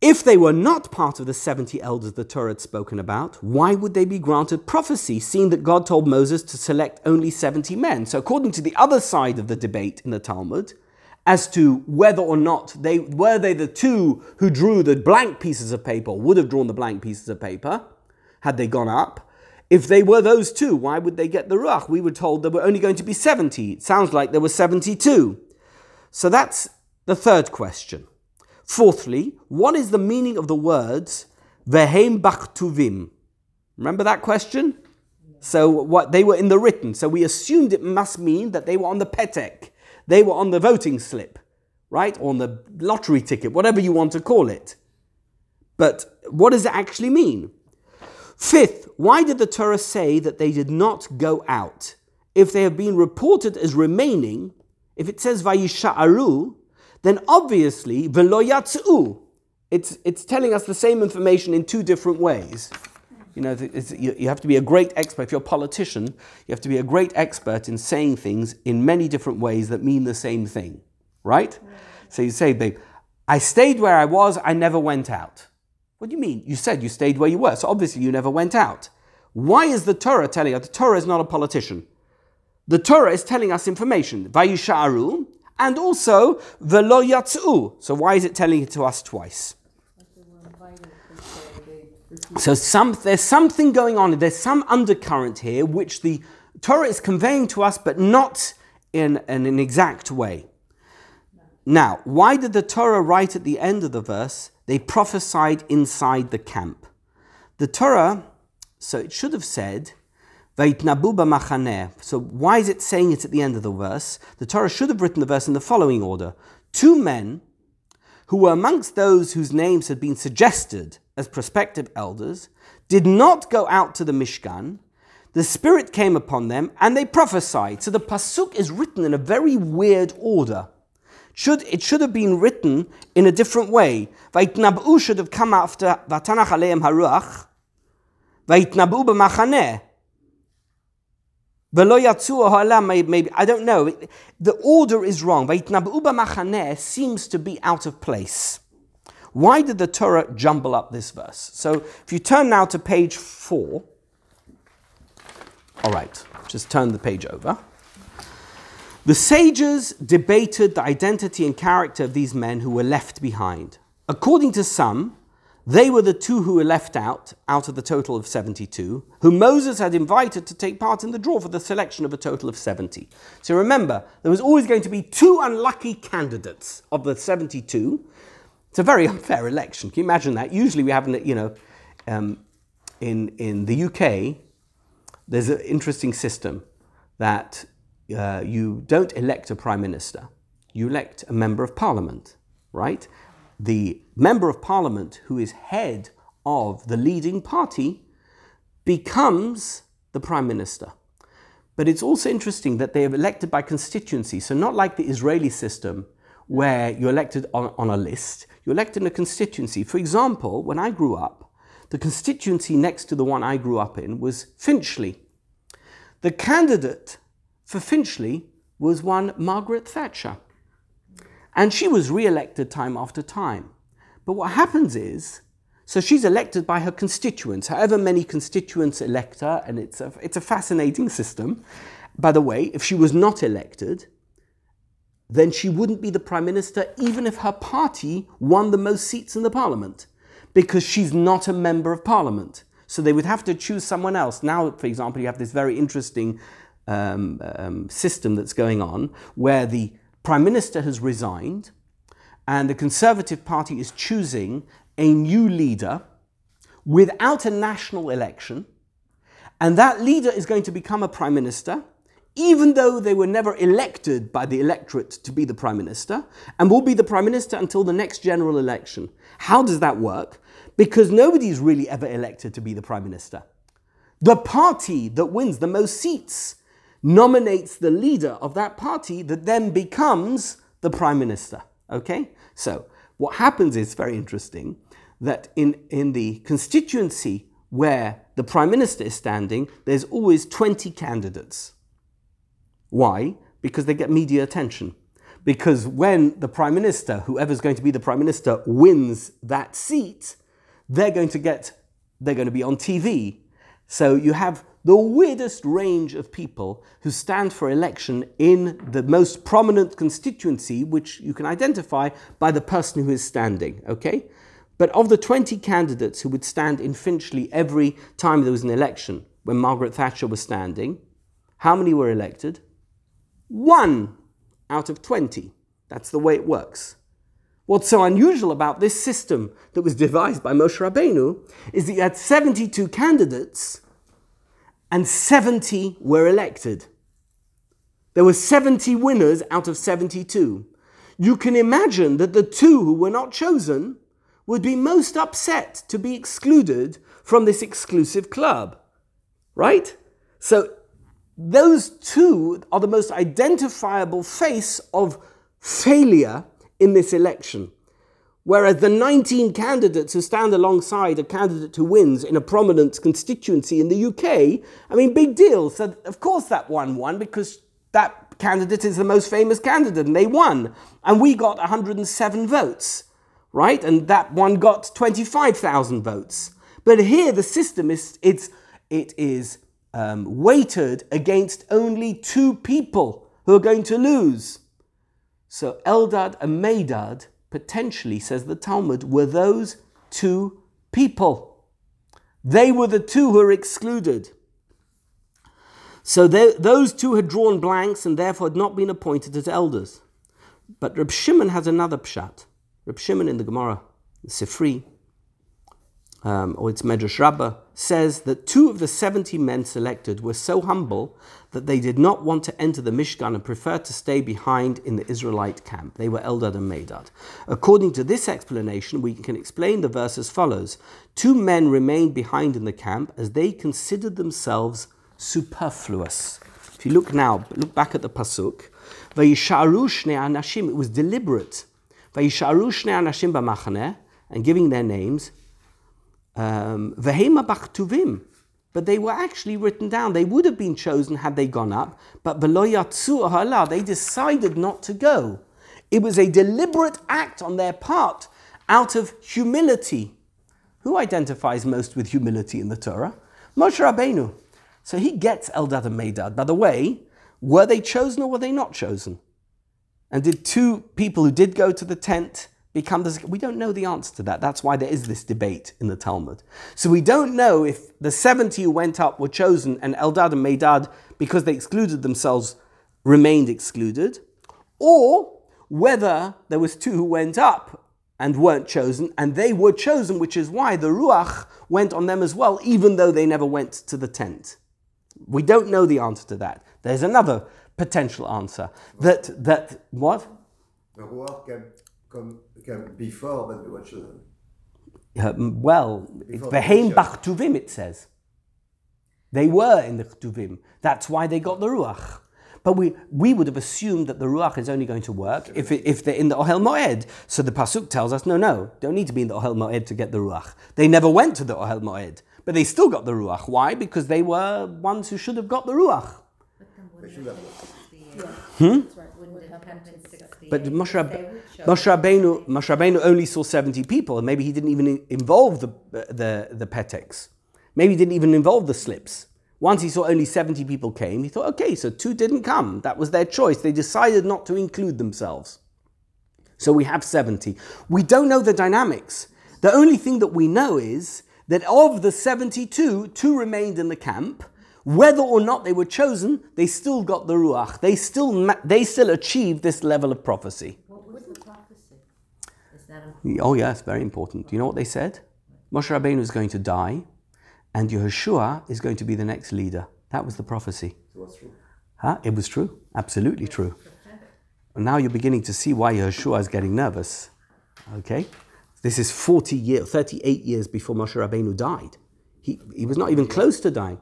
If they were not part of the 70 elders the Torah had spoken about, why would they be granted prophecy, seeing that God told Moses to select only 70 men? So according to the other side of the debate in the Talmud, as to whether or not they were the two who drew the blank pieces of paper, would have drawn the blank pieces of paper, had they gone up. If they were those two, why would they get the Ruach? We were told there were only going to be 70. It sounds like there were 72. So that's the third question. Fourthly, what is the meaning of the words Vehem Bachtuvim? Remember that question? So what they were in the written. So we assumed it must mean that they were on the petek. They were on the voting slip, right? Or on the lottery ticket, whatever you want to call it. But what does it actually mean? Fifth, why did the Torah say that they did not go out? If they have been reported as remaining, if it says Vayish'aru, then obviously, v'lo yatzu. It's telling us the same information in two different ways. You know, you have to be a great expert. If you're a politician, you have to be a great expert in saying things in many different ways that mean the same thing, right? So you say, babe, I stayed where I was, I never went out. What do you mean? You said you stayed where you were, so obviously you never went out. Why is the Torah telling us? The Torah is not a politician. The Torah is telling us information. Vayish'aru. And also, v'lo yatzu. So why is it telling it to us twice? So there's something going on. There's some undercurrent here which the Torah is conveying to us, but not in an exact way. Now, why did the Torah write at the end of the verse, they prophesied inside the camp? The Torah, so it should have said, so why is it saying it at the end of the verse? The Torah should have written the verse in the following order. Two men who were amongst those whose names had been suggested as prospective elders did not go out to the Mishkan. The Spirit came upon them and they prophesied. So the Pasuk is written in a very weird order. It should have been written in a different way. Vayitnabu should have come after Vatanach Aleim Haruach. Vayitnabu b'machaneh. Maybe, I don't know. The order is wrong. Vayitnabu b'machaneh seems to be out of place. Why did the Torah jumble up this verse? So if you turn now to page 4. All right, just turn the page over. The sages debated the identity and character of these men who were left behind. According to some, they were the two who were left out of the total of 72, who Moses had invited to take part in the draw for the selection of a total of 70. So remember, there was always going to be two unlucky candidates of the 72. It's a very unfair election. Can you imagine that? Usually we have, in the UK, there's an interesting system that you don't elect a prime minister, you elect a member of parliament, right? The member of parliament who is head of the leading party becomes the prime minister. But it's also interesting that they are elected by constituency. So not like the Israeli system where you're elected on a list, you're elected in a constituency. For example, when I grew up, the constituency next to the one I grew up in was Finchley. The candidate for Finchley was one Margaret Thatcher. And she was re-elected time after time. But what happens is, so she's elected by her constituents, however many constituents elect her, and it's a fascinating system. By the way, if she was not elected, then she wouldn't be the prime minister, even if her party won the most seats in the parliament, because she's not a member of parliament. So they would have to choose someone else. Now, for example, you have this very interesting system that's going on, where the prime minister has resigned, and the Conservative Party is choosing a new leader without a national election, and that leader is going to become a prime minister, even though they were never elected by the electorate to be the prime minister, and will be the prime minister until the next general election. How does that work? Because nobody's really ever elected to be the prime minister. The party that wins the most seats nominates the leader of that party that then becomes the prime minister, okay? So what happens is very interesting, that in the constituency where the prime minister is standing, there's always 20 candidates. Why? Because they get media attention. Because when the prime minister, whoever's going to be the prime minister, wins that seat, they're going to be on TV. So you have the weirdest range of people who stand for election in the most prominent constituency, which you can identify by the person who is standing, okay? But of the 20 candidates who would stand in Finchley every time there was an election, when Margaret Thatcher was standing, how many were elected? 1 out of 20. That's the way it works. What's so unusual about this system that was devised by Moshe Rabbeinu is that you had 72 candidates and 70 were elected. There were 70 winners out of 72. You can imagine that the 2 who were not chosen would be most upset to be excluded from this exclusive club, right? So those 2 are the most identifiable face of failure in this election. Whereas the 19 candidates who stand alongside a candidate who wins in a prominent constituency in the UK, I mean, big deal. So, of course, that one won because that candidate is the most famous candidate and they won. And we got 107 votes, right? And that one got 25,000 votes. But here the system is, it is weighted against only 2 people who are going to lose. So Eldad and Medad, potentially, says the Talmud, were those 2 people. They were the 2 who were excluded. So those 2 had drawn blanks and therefore had not been appointed as elders. But Reb Shimon has another pshat. Reb Shimon in the Gemara, the Sifrei, or it's Midrash Rabbah, says that 2 of the 70 men selected were so humble that they did not want to enter the Mishkan and preferred to stay behind in the Israelite camp. They were Eldad and Medad. According to this explanation, we can explain the verse as follows. 2 men remained behind in the camp as they considered themselves superfluous. If you look now, look back at the Pasuk. Vayisharu shnei anashim, it was deliberate. Vayisharu shnei anashim b'machaneh, and giving their names, Vehema bachtuvim, but they were actually written down. They would have been chosen had they gone up, but v'lo yatzu ahala, they decided not to go. It was a deliberate act on their part out of humility. Who identifies most with humility in the Torah? Moshe Rabbeinu. So he gets Eldad and Medad. By the way, were they chosen or were they not chosen? And did 2 people who did go to the tent become this? We don't know the answer to that. That's why there is this debate in the Talmud. So we don't know if the 70 who went up were chosen and Eldad and Medad, because they excluded themselves, remained excluded, or whether there was 2 who went up and weren't chosen, and they were chosen, which is why the Ruach went on them as well, even though they never went to the tent. We don't know the answer to that. There's another potential answer. That what? The Ruach can come before than the children. Well, Vehem Bachtuvim, it says. They were in the Chtuvim. That's why they got the Ruach. But we would have assumed that the Ruach is only going to work if they're in the Ohel Moed. So the Pasuk tells us, no, don't need to be in the Ohel Moed to get the Ruach. They never went to the Ohel Moed, but they still got the Ruach. Why? Because they were ones who should have got the Ruach. But they should have. But Moshe Rabbeinu only saw 70 people, and maybe he didn't even involve the peteks. Maybe he didn't even involve the slips. Once he saw only 70 people came, he thought, okay, so 2 didn't come. That was their choice. They decided not to include themselves. So we have 70. We don't know the dynamics. The only thing that we know is that of the 72, 2 remained in the camp. Whether or not they were chosen, they still got the Ruach. They still achieved this level of prophecy. What was the prophecy? Is that important? Oh yes, very important. You know what they said? Moshe Rabbeinu is going to die. And Yehoshua is going to be the next leader. That was the prophecy. It was true. It was true. Absolutely true. And now you're beginning to see why Yehoshua is getting nervous. Okay? This is 38 years before Moshe Rabbeinu died. He was not even close to dying.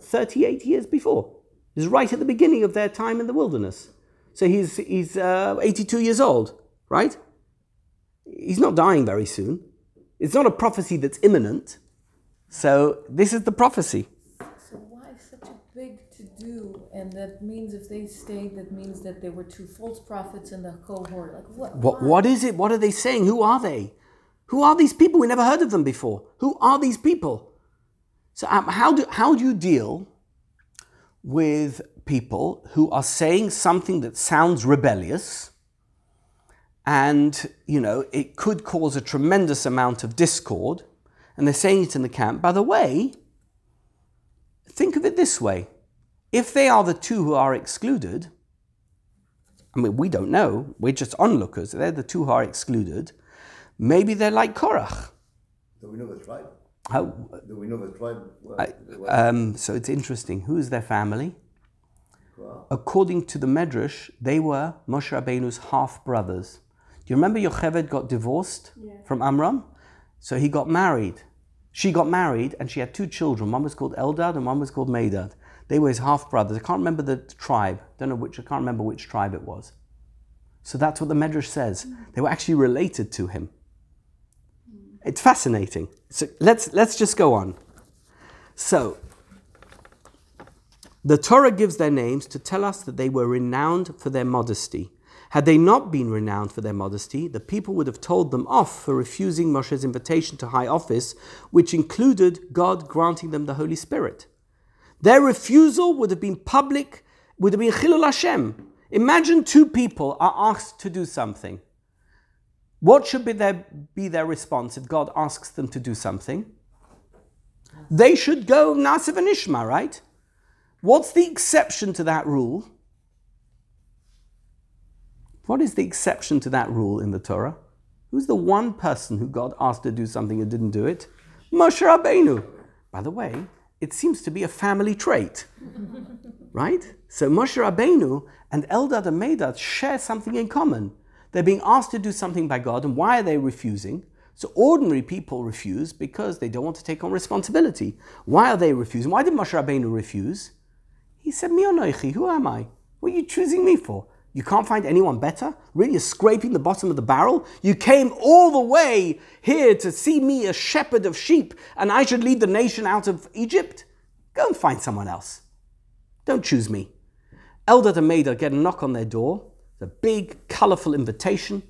38 years before. It was right at the beginning of their time in the wilderness. So he's 82 years old, right? He's not dying very soon. It's not a prophecy that's imminent. So this is the prophecy. So why such a big to-do? And that means if they stayed, that means that there were 2 false prophets in the cohort. Like what is it? What are they saying? Who are they? Who are these people? We never heard of them before. Who are these people? So how do you deal with people who are saying something that sounds rebellious? And, it could cause a tremendous amount of discord. And they're saying it in the camp. By the way, think of it this way. If they are the 2 who are excluded, we don't know. We're just onlookers. They're the 2 who are excluded. Maybe they're like Korach. Do we know the tribe? Do we know the tribe? So it's interesting. Who is their family? Wow. According to the Midrash, they were Moshe Rabbeinu's half-brothers. Do you remember Yocheved got divorced from Amram? So he got married. She got married and she had 2 children. One was called Eldad and one was called Medad. They were his half-brothers. I can't remember the tribe. I can't remember which tribe it was. So that's what the Midrash says. They were actually related to him. It's fascinating. So let's just go on. So the Torah gives their names to tell us that they were renowned for their modesty. Had they not been renowned for their modesty, the people would have told them off for refusing Moshe's invitation to high office, which included God granting them the Holy Spirit. Their refusal would have been public, would have been Chilul Hashem. Imagine 2 people are asked to do something. What should be their response if God asks them to do something? They should go Na'aseh v'Nishma, right? What's the exception to that rule? What is the exception to that rule in the Torah? Who's the one person who God asked to do something and didn't do it? Moshe Rabbeinu. By the way, it seems to be a family trait, right? So Moshe Rabbeinu and Eldad and Medad share something in common. They're being asked to do something by God, and why are they refusing? So ordinary people refuse because they don't want to take on responsibility. Why are they refusing? Why did Moshe Rabbeinu refuse? He said, Mi Anochi, who am I? What are you choosing me for? You can't find anyone better? Really, you're scraping the bottom of the barrel? You came all the way here to see me, a shepherd of sheep, and I should lead the nation out of Egypt? Go and find someone else. Don't choose me. Eldad and Medad get a knock on their door. It's a big, colorful invitation.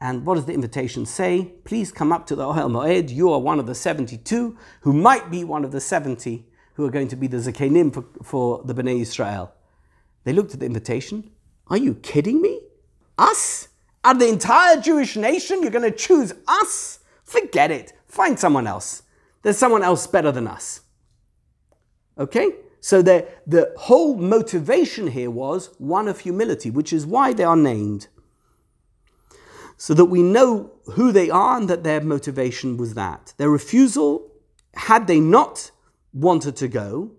And what does the invitation say? Please come up to the Ohel Moed. You are one of the 72 who might be one of the 70 who are going to be the Zakenim for the Bnei Yisrael. They looked at the invitation. Are you kidding me? Us? Out of the entire Jewish nation, you're going to choose us? Forget it. Find someone else. There's someone else better than us. Okay? So the whole motivation here was one of humility, which is why they are named. So that we know who they are and that their motivation was that. Their refusal, had they not wanted to go,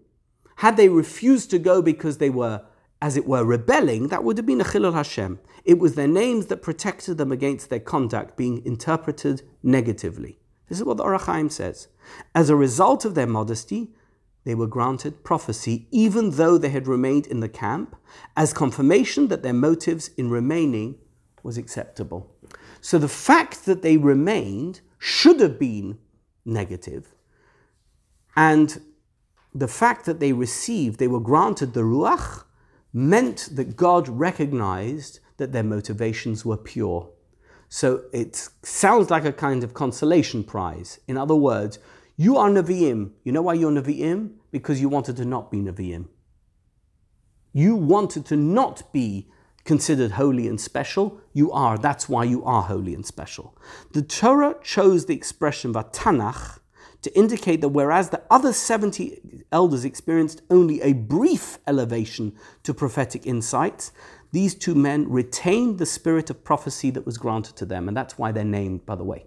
had they refused to go because they were as it were, rebelling, that would have been a Chilul Hashem. It was their names that protected them against their conduct being interpreted negatively. This is what the Orach Chaim says. As a result of their modesty, they were granted prophecy, even though they had remained in the camp, as confirmation that their motives in remaining was acceptable. So the fact that they remained should have been negative, and the fact that they were granted the Ruach, meant that God recognized that their motivations were pure. So it sounds like a kind of consolation prize. In other words, you are Nevi'im. You know why you're Nevi'im? Because you wanted to not be Nevi'im. You wanted to not be considered holy and special. You are. That's why you are holy and special. The Torah chose the expression Vatanach to indicate that whereas the other 70 elders experienced only a brief elevation to prophetic insights, these two men retained the spirit of prophecy that was granted to them, and that's why they're named, by the way.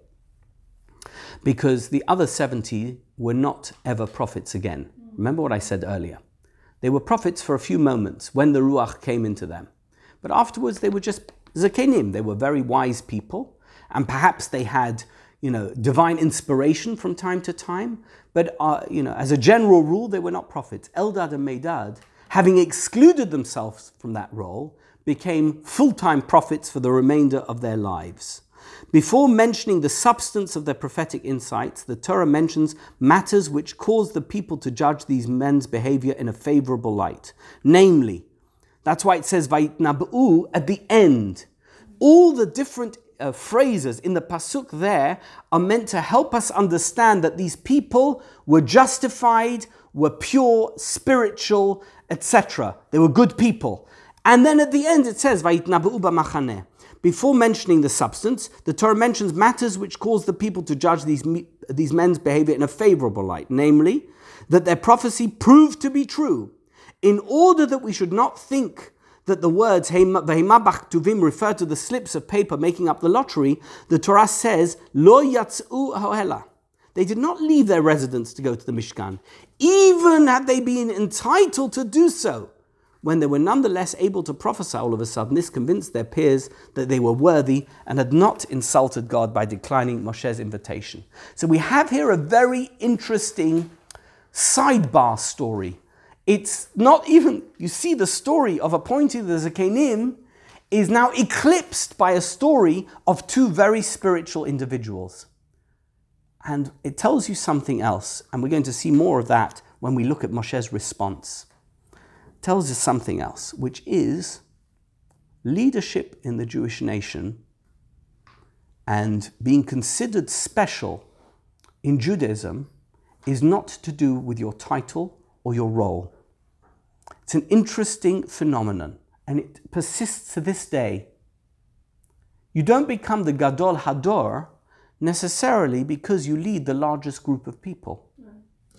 Because the other 70 were not ever prophets again. Remember what I said earlier. They were prophets for a few moments when the Ruach came into them. But afterwards they were just zakenim. They were very wise people, and perhaps they had divine inspiration from time to time, but as a general rule, they were not prophets. Eldad and Medad, having excluded themselves from that role, became full-time prophets for the remainder of their lives. Before mentioning the substance of their prophetic insights, the Torah mentions matters which caused the people to judge these men's behavior in a favorable light. Namely, that's why it says Vayitnab'u at the end. All the different phrases in the pasuk there are meant to help us understand that these people were justified, were pure, spiritual, etc. They were good people. And then at the end it says, Vayitnab'u b'machaneh. Before mentioning the substance, the Torah mentions matters which cause the people to judge these men's behavior in a favorable light, namely, that their prophecy proved to be true, in order that we should not think that the words Vehima Bachtuvim refer to the slips of paper making up the lottery. The Torah says, Lo Yatsu Hohela. They did not leave their residence to go to the Mishkan, even had they been entitled to do so. When they were nonetheless able to prophesy all of a sudden, this convinced their peers that they were worthy and had not insulted God by declining Moshe's invitation. So we have here a very interesting sidebar story. It's not even, you see, the story of appointing the Zakenim is now eclipsed by a story of two very spiritual individuals. And it tells you something else, and we're going to see more of that when we look at Moshe's response. It tells us something else, which is leadership in the Jewish nation and being considered special in Judaism is not to do with your title or your role. It's an interesting phenomenon, and it persists to this day. You don't become the Gadol Hador necessarily because you lead the largest group of people. No.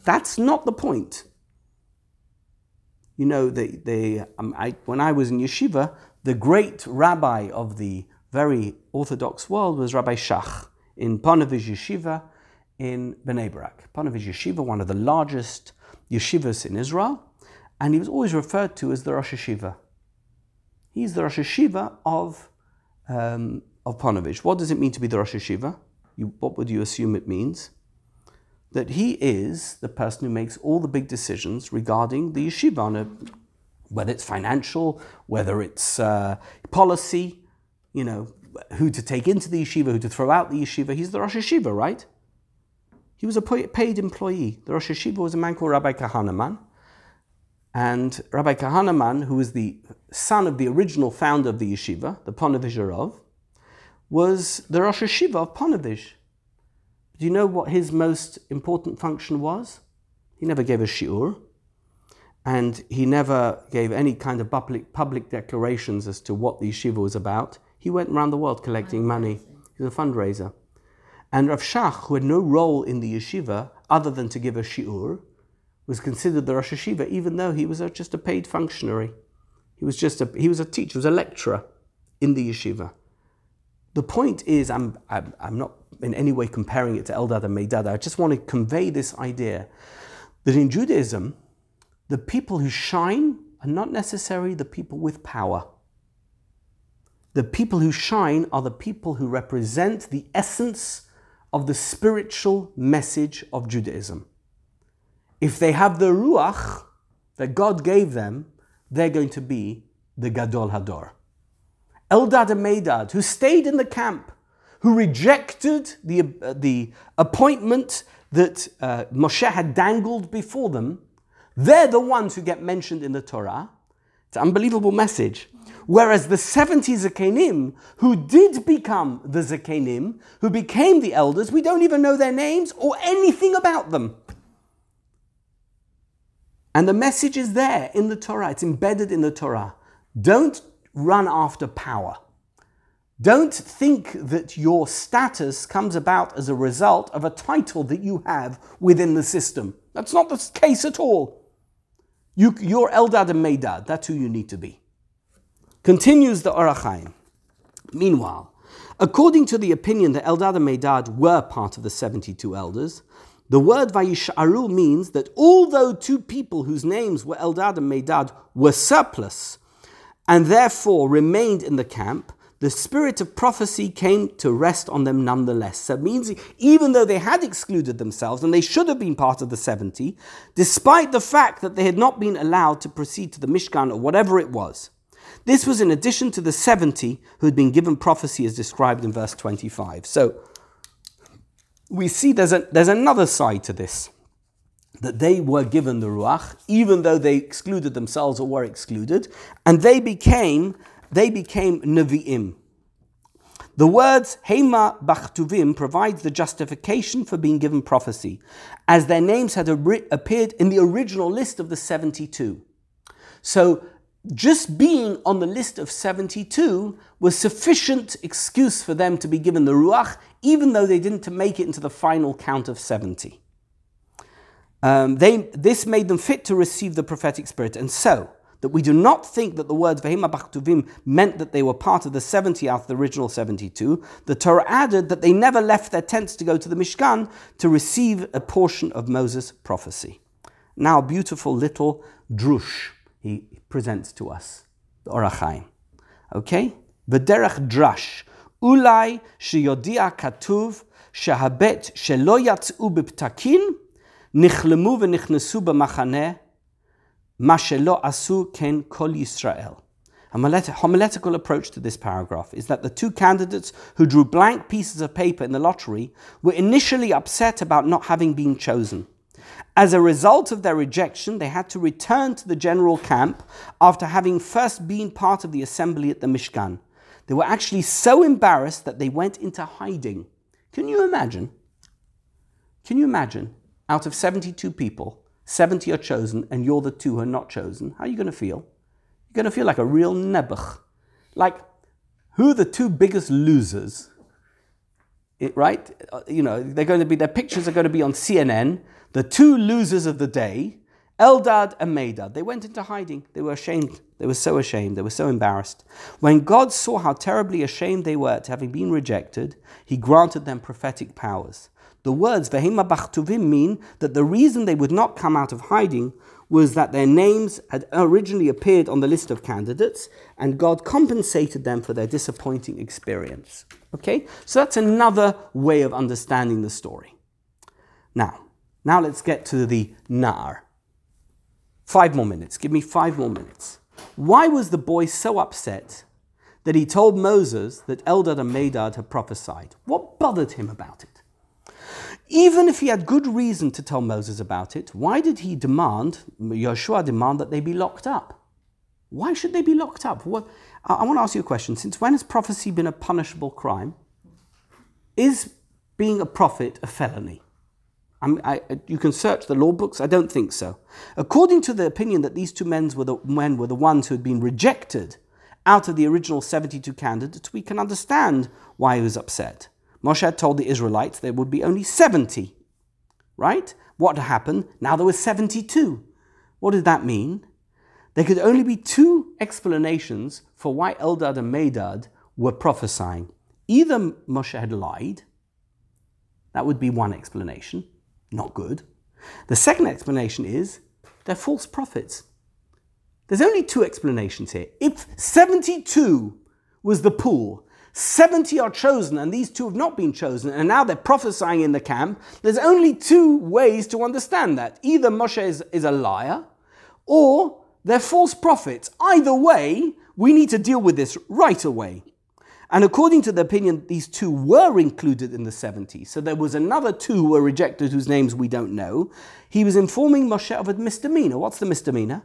That's not the point. When I was in yeshiva, the great rabbi of the very Orthodox world was Rabbi Shach in Ponevezh Yeshiva in Bnei Brak. Ponevezh Yeshiva, one of the largest yeshivas in Israel, and he was always referred to as the Rosh Yeshiva. He's the Rosh Yeshiva of Ponevezh. What does it mean to be the Rosh Yeshiva? What would you assume it means? That he is the person who makes all the big decisions regarding the yeshiva, whether it's financial, whether it's policy, who to take into the yeshiva, who to throw out the yeshiva. He's the Rosh Yeshiva, right? He was a paid employee. The Rosh Yeshiva was a man called Rabbi Kahanaman. And Rabbi Kahanaman, who was the son of the original founder of the yeshiva, the Ponevezher Rov, was the Rosh Yeshiva of Ponevezh. Do you know what his most important function was? He never gave a shiur. And he never gave any kind of public declarations as to what the yeshiva was about. He went around the world collecting money. He was a fundraiser. And Rav Shach, who had no role in the yeshiva other than to give a shiur, was considered the Rosh Yeshiva, even though he was just a paid functionary. He was a teacher, he was a lecturer in the yeshiva. The point is, I'm not in any way comparing it to Eldad and Medad. I just want to convey this idea that in Judaism, the people who shine are not necessarily the people with power. The people who shine are the people who represent the essence of the spiritual message of Judaism. If they have the ruach that God gave them, they're going to be the Gadol Hador. Eldad and Medad, who stayed in the camp, who rejected the appointment that Moshe had dangled before them, they're the ones who get mentioned in the Torah. It's an unbelievable message. Whereas the 70 Zakenim, who did become the Zakenim, who became the elders, we don't even know their names or anything about them. And the message is there in the Torah. It's embedded in the Torah. Don't run after power. Don't think that your status comes about as a result of a title that you have within the system. That's not the case at all. You're Eldad and Medad. That's who you need to be. Continues the Orach Chaim. Meanwhile, according to the opinion that Eldad and Medad were part of the 72 elders, the word Vayish'aru means that although two people whose names were Eldad and Medad were surplus and therefore remained in the camp, the spirit of prophecy came to rest on them nonetheless. So it means even though they had excluded themselves and they should have been part of the 70, despite the fact that they had not been allowed to proceed to the Mishkan or whatever it was. This was in addition to the 70 who had been given prophecy as described in verse 25. So we see there's another side to this, that they were given the Ruach, even though they excluded themselves or were excluded, and they became Nevi'im. The words Hema Bachtuvim provides the justification for being given prophecy, as their names had appeared in the original list of the 72. So just being on the list of 72 was sufficient excuse for them to be given the Ruach, even though they didn't make it into the final count of 70. This made them fit to receive the prophetic spirit, and so that we do not think that the words Vehema Bachtuvim meant that they were part of the 70 out of the original 72. The Torah added that they never left their tents to go to the Mishkan to receive a portion of Moses' prophecy. Now a beautiful little drush he presents to us, the Orach Chaim. Okay? V'derech drash, ulai sheyodia katuv shehabet shelo yatz'u b'ptakin nichlemu v'nichnesu b'machaneh Mashelo asu ken kol Yisrael. A homiletical approach to this paragraph is that the two candidates who drew blank pieces of paper in the lottery were initially upset about not having been chosen. As a result of their rejection, they had to return to the general camp after having first been part of the assembly at the Mishkan. They were actually so embarrassed that they went into hiding. Can you imagine? Can you imagine? Out of 72 people, 70 are chosen and you're the two who are not chosen. How are you going to feel? You're going to feel like a real nebuch. Like, who are the two biggest losers? Right? You know, their pictures are going to be on CNN. The two losers of the day, Eldad and Medad. They went into hiding. They were ashamed. They were so ashamed. They were so embarrassed. When God saw how terribly ashamed they were at having been rejected, He granted them prophetic powers. The words Vehema Bachtuvim mean that the reason they would not come out of hiding was that their names had originally appeared on the list of candidates and God compensated them for their disappointing experience. Okay? So that's another way of understanding the story. Now let's get to the Na'ar. 5 more minutes. Give me 5 more minutes. Why was the boy so upset that he told Moses that Eldad and Medad had prophesied? What bothered him about it? Even if he had good reason to tell Moses about it, why did he Joshua demand that they be locked up? Why should they be locked up? What? I want to ask you a question. Since when has prophecy been a punishable crime? Is being a prophet a felony? You can search the law books. I don't think so. According to the opinion that these two men were the ones who had been rejected out of the original 72 candidates, we can understand why he was upset. Moshe had told the Israelites there would be only 70, right? What happened? Now there were 72. What did that mean? There could only be 2 explanations for why Eldad and Medad were prophesying. Either Moshe had lied. That would be one explanation. Not good. The second explanation is they're false prophets. There's only two explanations here. If 72 was the pool, 70 are chosen and these two have not been chosen, and now they're prophesying in the camp, there's only two ways to understand that. Either Moshe is a liar or they're false prophets. Either way, we need to deal with this right away. And according to the opinion, these two were included in the 70. So there was another two were rejected whose names we don't know. He was informing Moshe of a misdemeanor. What's the misdemeanor?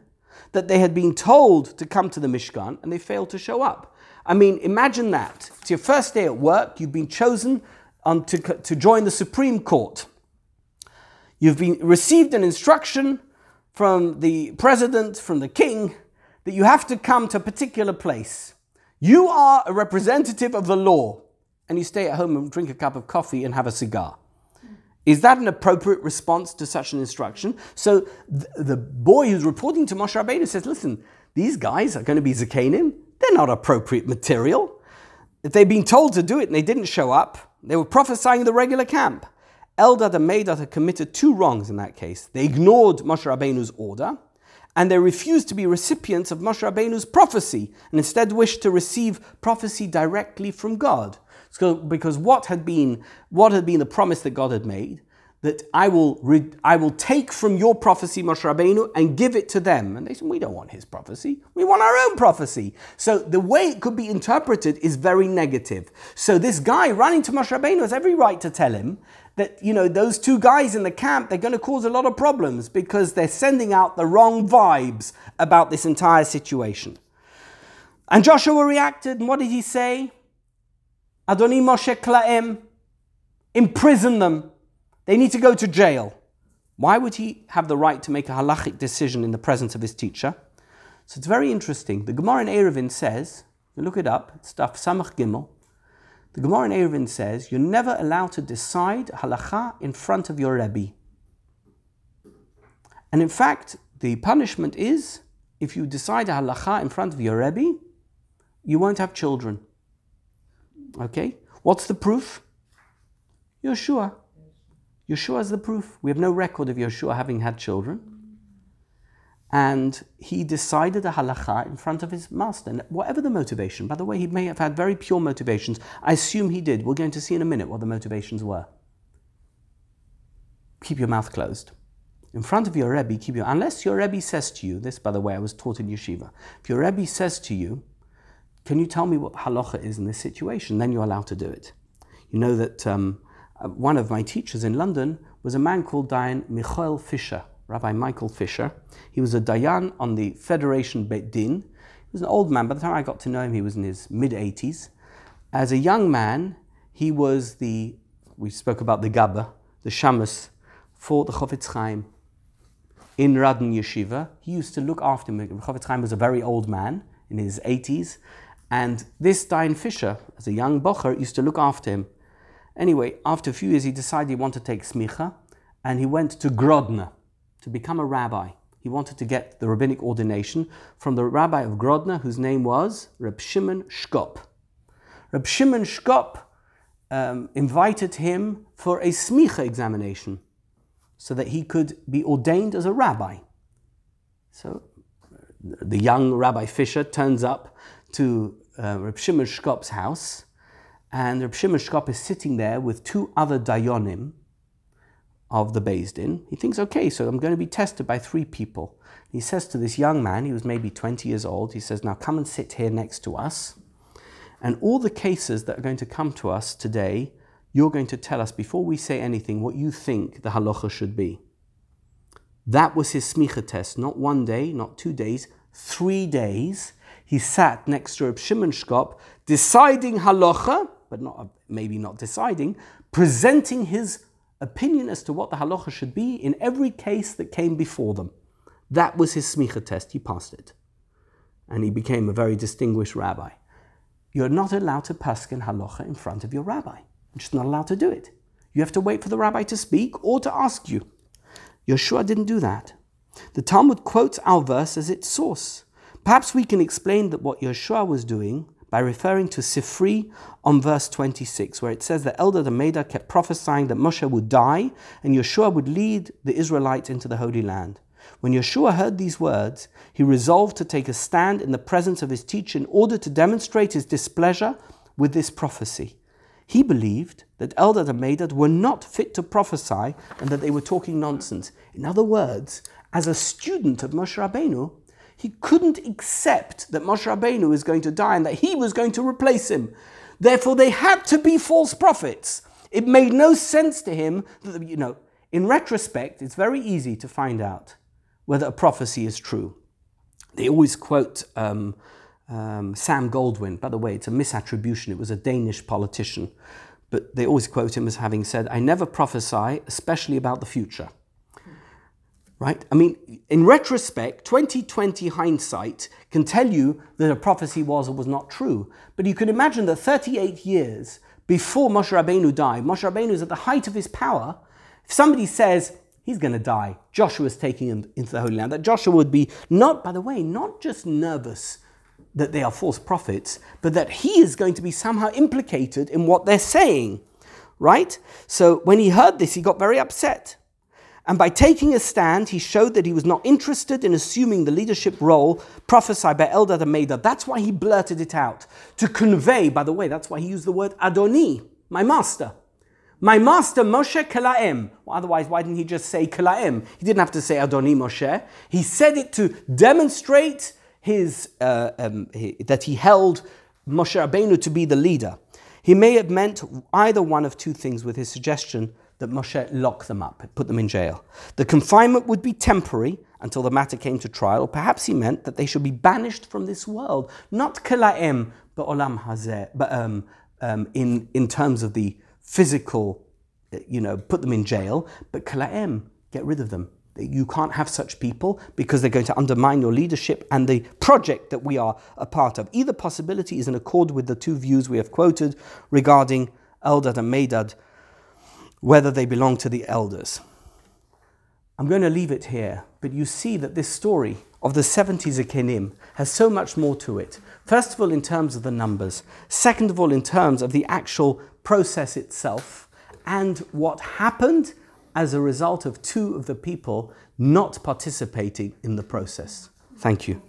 That they had been told to come to the Mishkan and they failed to show up. I mean, imagine that. It's your first day at work. You've been chosen to join the Supreme Court. You've been received an instruction from the president, from the king, that you have to come to a particular place. You are a representative of the law, and you stay at home and drink a cup of coffee and have a cigar. Is that an appropriate response to such an instruction? So the boy who's reporting to Moshe Rabbeinu says, listen, these guys are going to be Zakanim. They're not appropriate material. If they've been told to do it and they didn't show up, they were prophesying the regular camp. Eldad and Medad had committed two wrongs in that case. They ignored Moshe Rabbeinu's order, and they refused to be recipients of Moshe Rabbeinu's prophecy and instead wished to receive prophecy directly from God. So, because what had been the promise that God had made, that I will take from your prophecy, Moshe Rabbeinu, and give it to them. And they said, we don't want his prophecy. We want our own prophecy. So the way it could be interpreted is very negative. So this guy running to Moshe Rabbeinu has every right to tell him that, you know, those two guys in the camp, they're going to cause a lot of problems because they're sending out the wrong vibes about this entire situation. And Joshua reacted, and what did he say? Adoni Moshe Klaim, imprison them. They need to go to jail. Why would he have the right to make a halachic decision in the presence of his teacher? So it's very interesting. The Gemara in Eruvin says, you look it up, it's stuff Samach Gimel. The Gemara in Eruvin says, you're never allowed to decide halacha in front of your Rebbe. And in fact, the punishment is, if you decide a halacha in front of your Rebbe, you won't have children. Okay? What's the proof? Yeshua. Yeshua is the proof. We have no record of Yeshua having had children. And he decided a halacha in front of his master. And whatever the motivation, by the way, he may have had very pure motivations. I assume he did. We're going to see in a minute what the motivations were. Keep your mouth closed. In front of your Rebbe, unless your Rebbe says to you, this, by the way, I was taught in yeshiva. If your Rebbe says to you, can you tell me what halacha is in this situation? Then you're allowed to do it. You know that one of my teachers in London was a man called Dayan Michael Fisher, Rabbi Michael Fisher. He was a Dayan on the Federation Beit Din. He was an old man. By the time I got to know him, he was in his mid-80s. As a young man, he was we spoke about the Gabba, the Shamus, for the Chofetz Chaim in Raden Yeshiva. He used to look after him. Chofetz Chaim was a very old man in his 80s. And this Dayan Fisher, as a young bocher, used to look after him. Anyway, after a few years, he decided he wanted to take smicha, and he went to Grodno to become a rabbi. He wanted to get the rabbinic ordination from the rabbi of Grodno, whose name was Reb Shimon Shkop. Reb Shimon Shkop invited him for a smicha examination so that he could be ordained as a rabbi. So the young Rabbi Fisher turns up to Reb Shimon Shkop's house, and Reb Shimon Shkop is sitting there with two other dayanim of the Beis Din. He thinks, okay, so I'm going to be tested by three people. He says to this young man, he was maybe 20 years old, he says, now come and sit here next to us. And all the cases that are going to come to us today, you're going to tell us, before we say anything, what you think the halacha should be. That was his smicha test. Not one day, not 2 days, 3 days. He sat next to Reb Shimon Shkop, deciding halacha, but not deciding, presenting his opinion as to what the halacha should be in every case that came before them. That was his smicha test. He passed it. And he became a very distinguished rabbi. You're not allowed to paskin halacha in front of your rabbi. You're just not allowed to do it. You have to wait for the rabbi to speak or to ask you. Yeshua didn't do that. The Talmud quotes our verse as its source. Perhaps we can explain that what Yeshua was doing by referring to Sifrei on verse 26, where it says that Eldad and Medad kept prophesying that Moshe would die and Yeshua would lead the Israelites into the Holy Land. When Yeshua heard these words, he resolved to take a stand in the presence of his teacher in order to demonstrate his displeasure with this prophecy. He believed that Eldad and Medad were not fit to prophesy and that they were talking nonsense. In other words, as a student of Moshe Rabbeinu, he couldn't accept that Moshe Rabbeinu was going to die and that he was going to replace him. Therefore, they had to be false prophets. It made no sense to him. In retrospect, it's very easy to find out whether a prophecy is true. They always quote Sam Goldwyn. By the way, it's a misattribution. It was a Danish politician. But they always quote him as having said, "I never prophesy, especially about the future." Right? I mean, in retrospect, 2020 hindsight can tell you that a prophecy was or was not true. But you can imagine that 38 years before Moshe Rabbeinu died, Moshe Rabbeinu is at the height of his power. If somebody says, he's going to die, Joshua's taking him into the Holy Land, that Joshua would be not just nervous that they are false prophets, but that he is going to be somehow implicated in what they're saying. Right? So when he heard this, he got very upset. And by taking a stand, he showed that he was not interested in assuming the leadership role prophesied by Eldad and Medad. That's why he blurted it out. To convey, by the way, that's why he used the word Adoni, my master. My master Moshe Kelaem. Well, otherwise, why didn't he just say Kelaem? He didn't have to say Adoni Moshe. He said it to demonstrate that he held Moshe Rabbeinu to be the leader. He may have meant either one of two things with his suggestion that Moshe lock them up, put them in jail. The confinement would be temporary until the matter came to trial. Or perhaps he meant that they should be banished from this world, not kelaim ba'olam hazeh, but in terms of the physical, put them in jail, but kelaim, get rid of them. You can't have such people because they're going to undermine your leadership and the project that we are a part of. Either possibility is in accord with the two views we have quoted regarding Eldad and Medad, whether they belong to the elders. I'm going to leave it here, but you see that this story of the 70 Zakenim has so much more to it. First of all, in terms of the numbers. Second of all, in terms of the actual process itself and what happened as a result of two of the people not participating in the process. Thank you.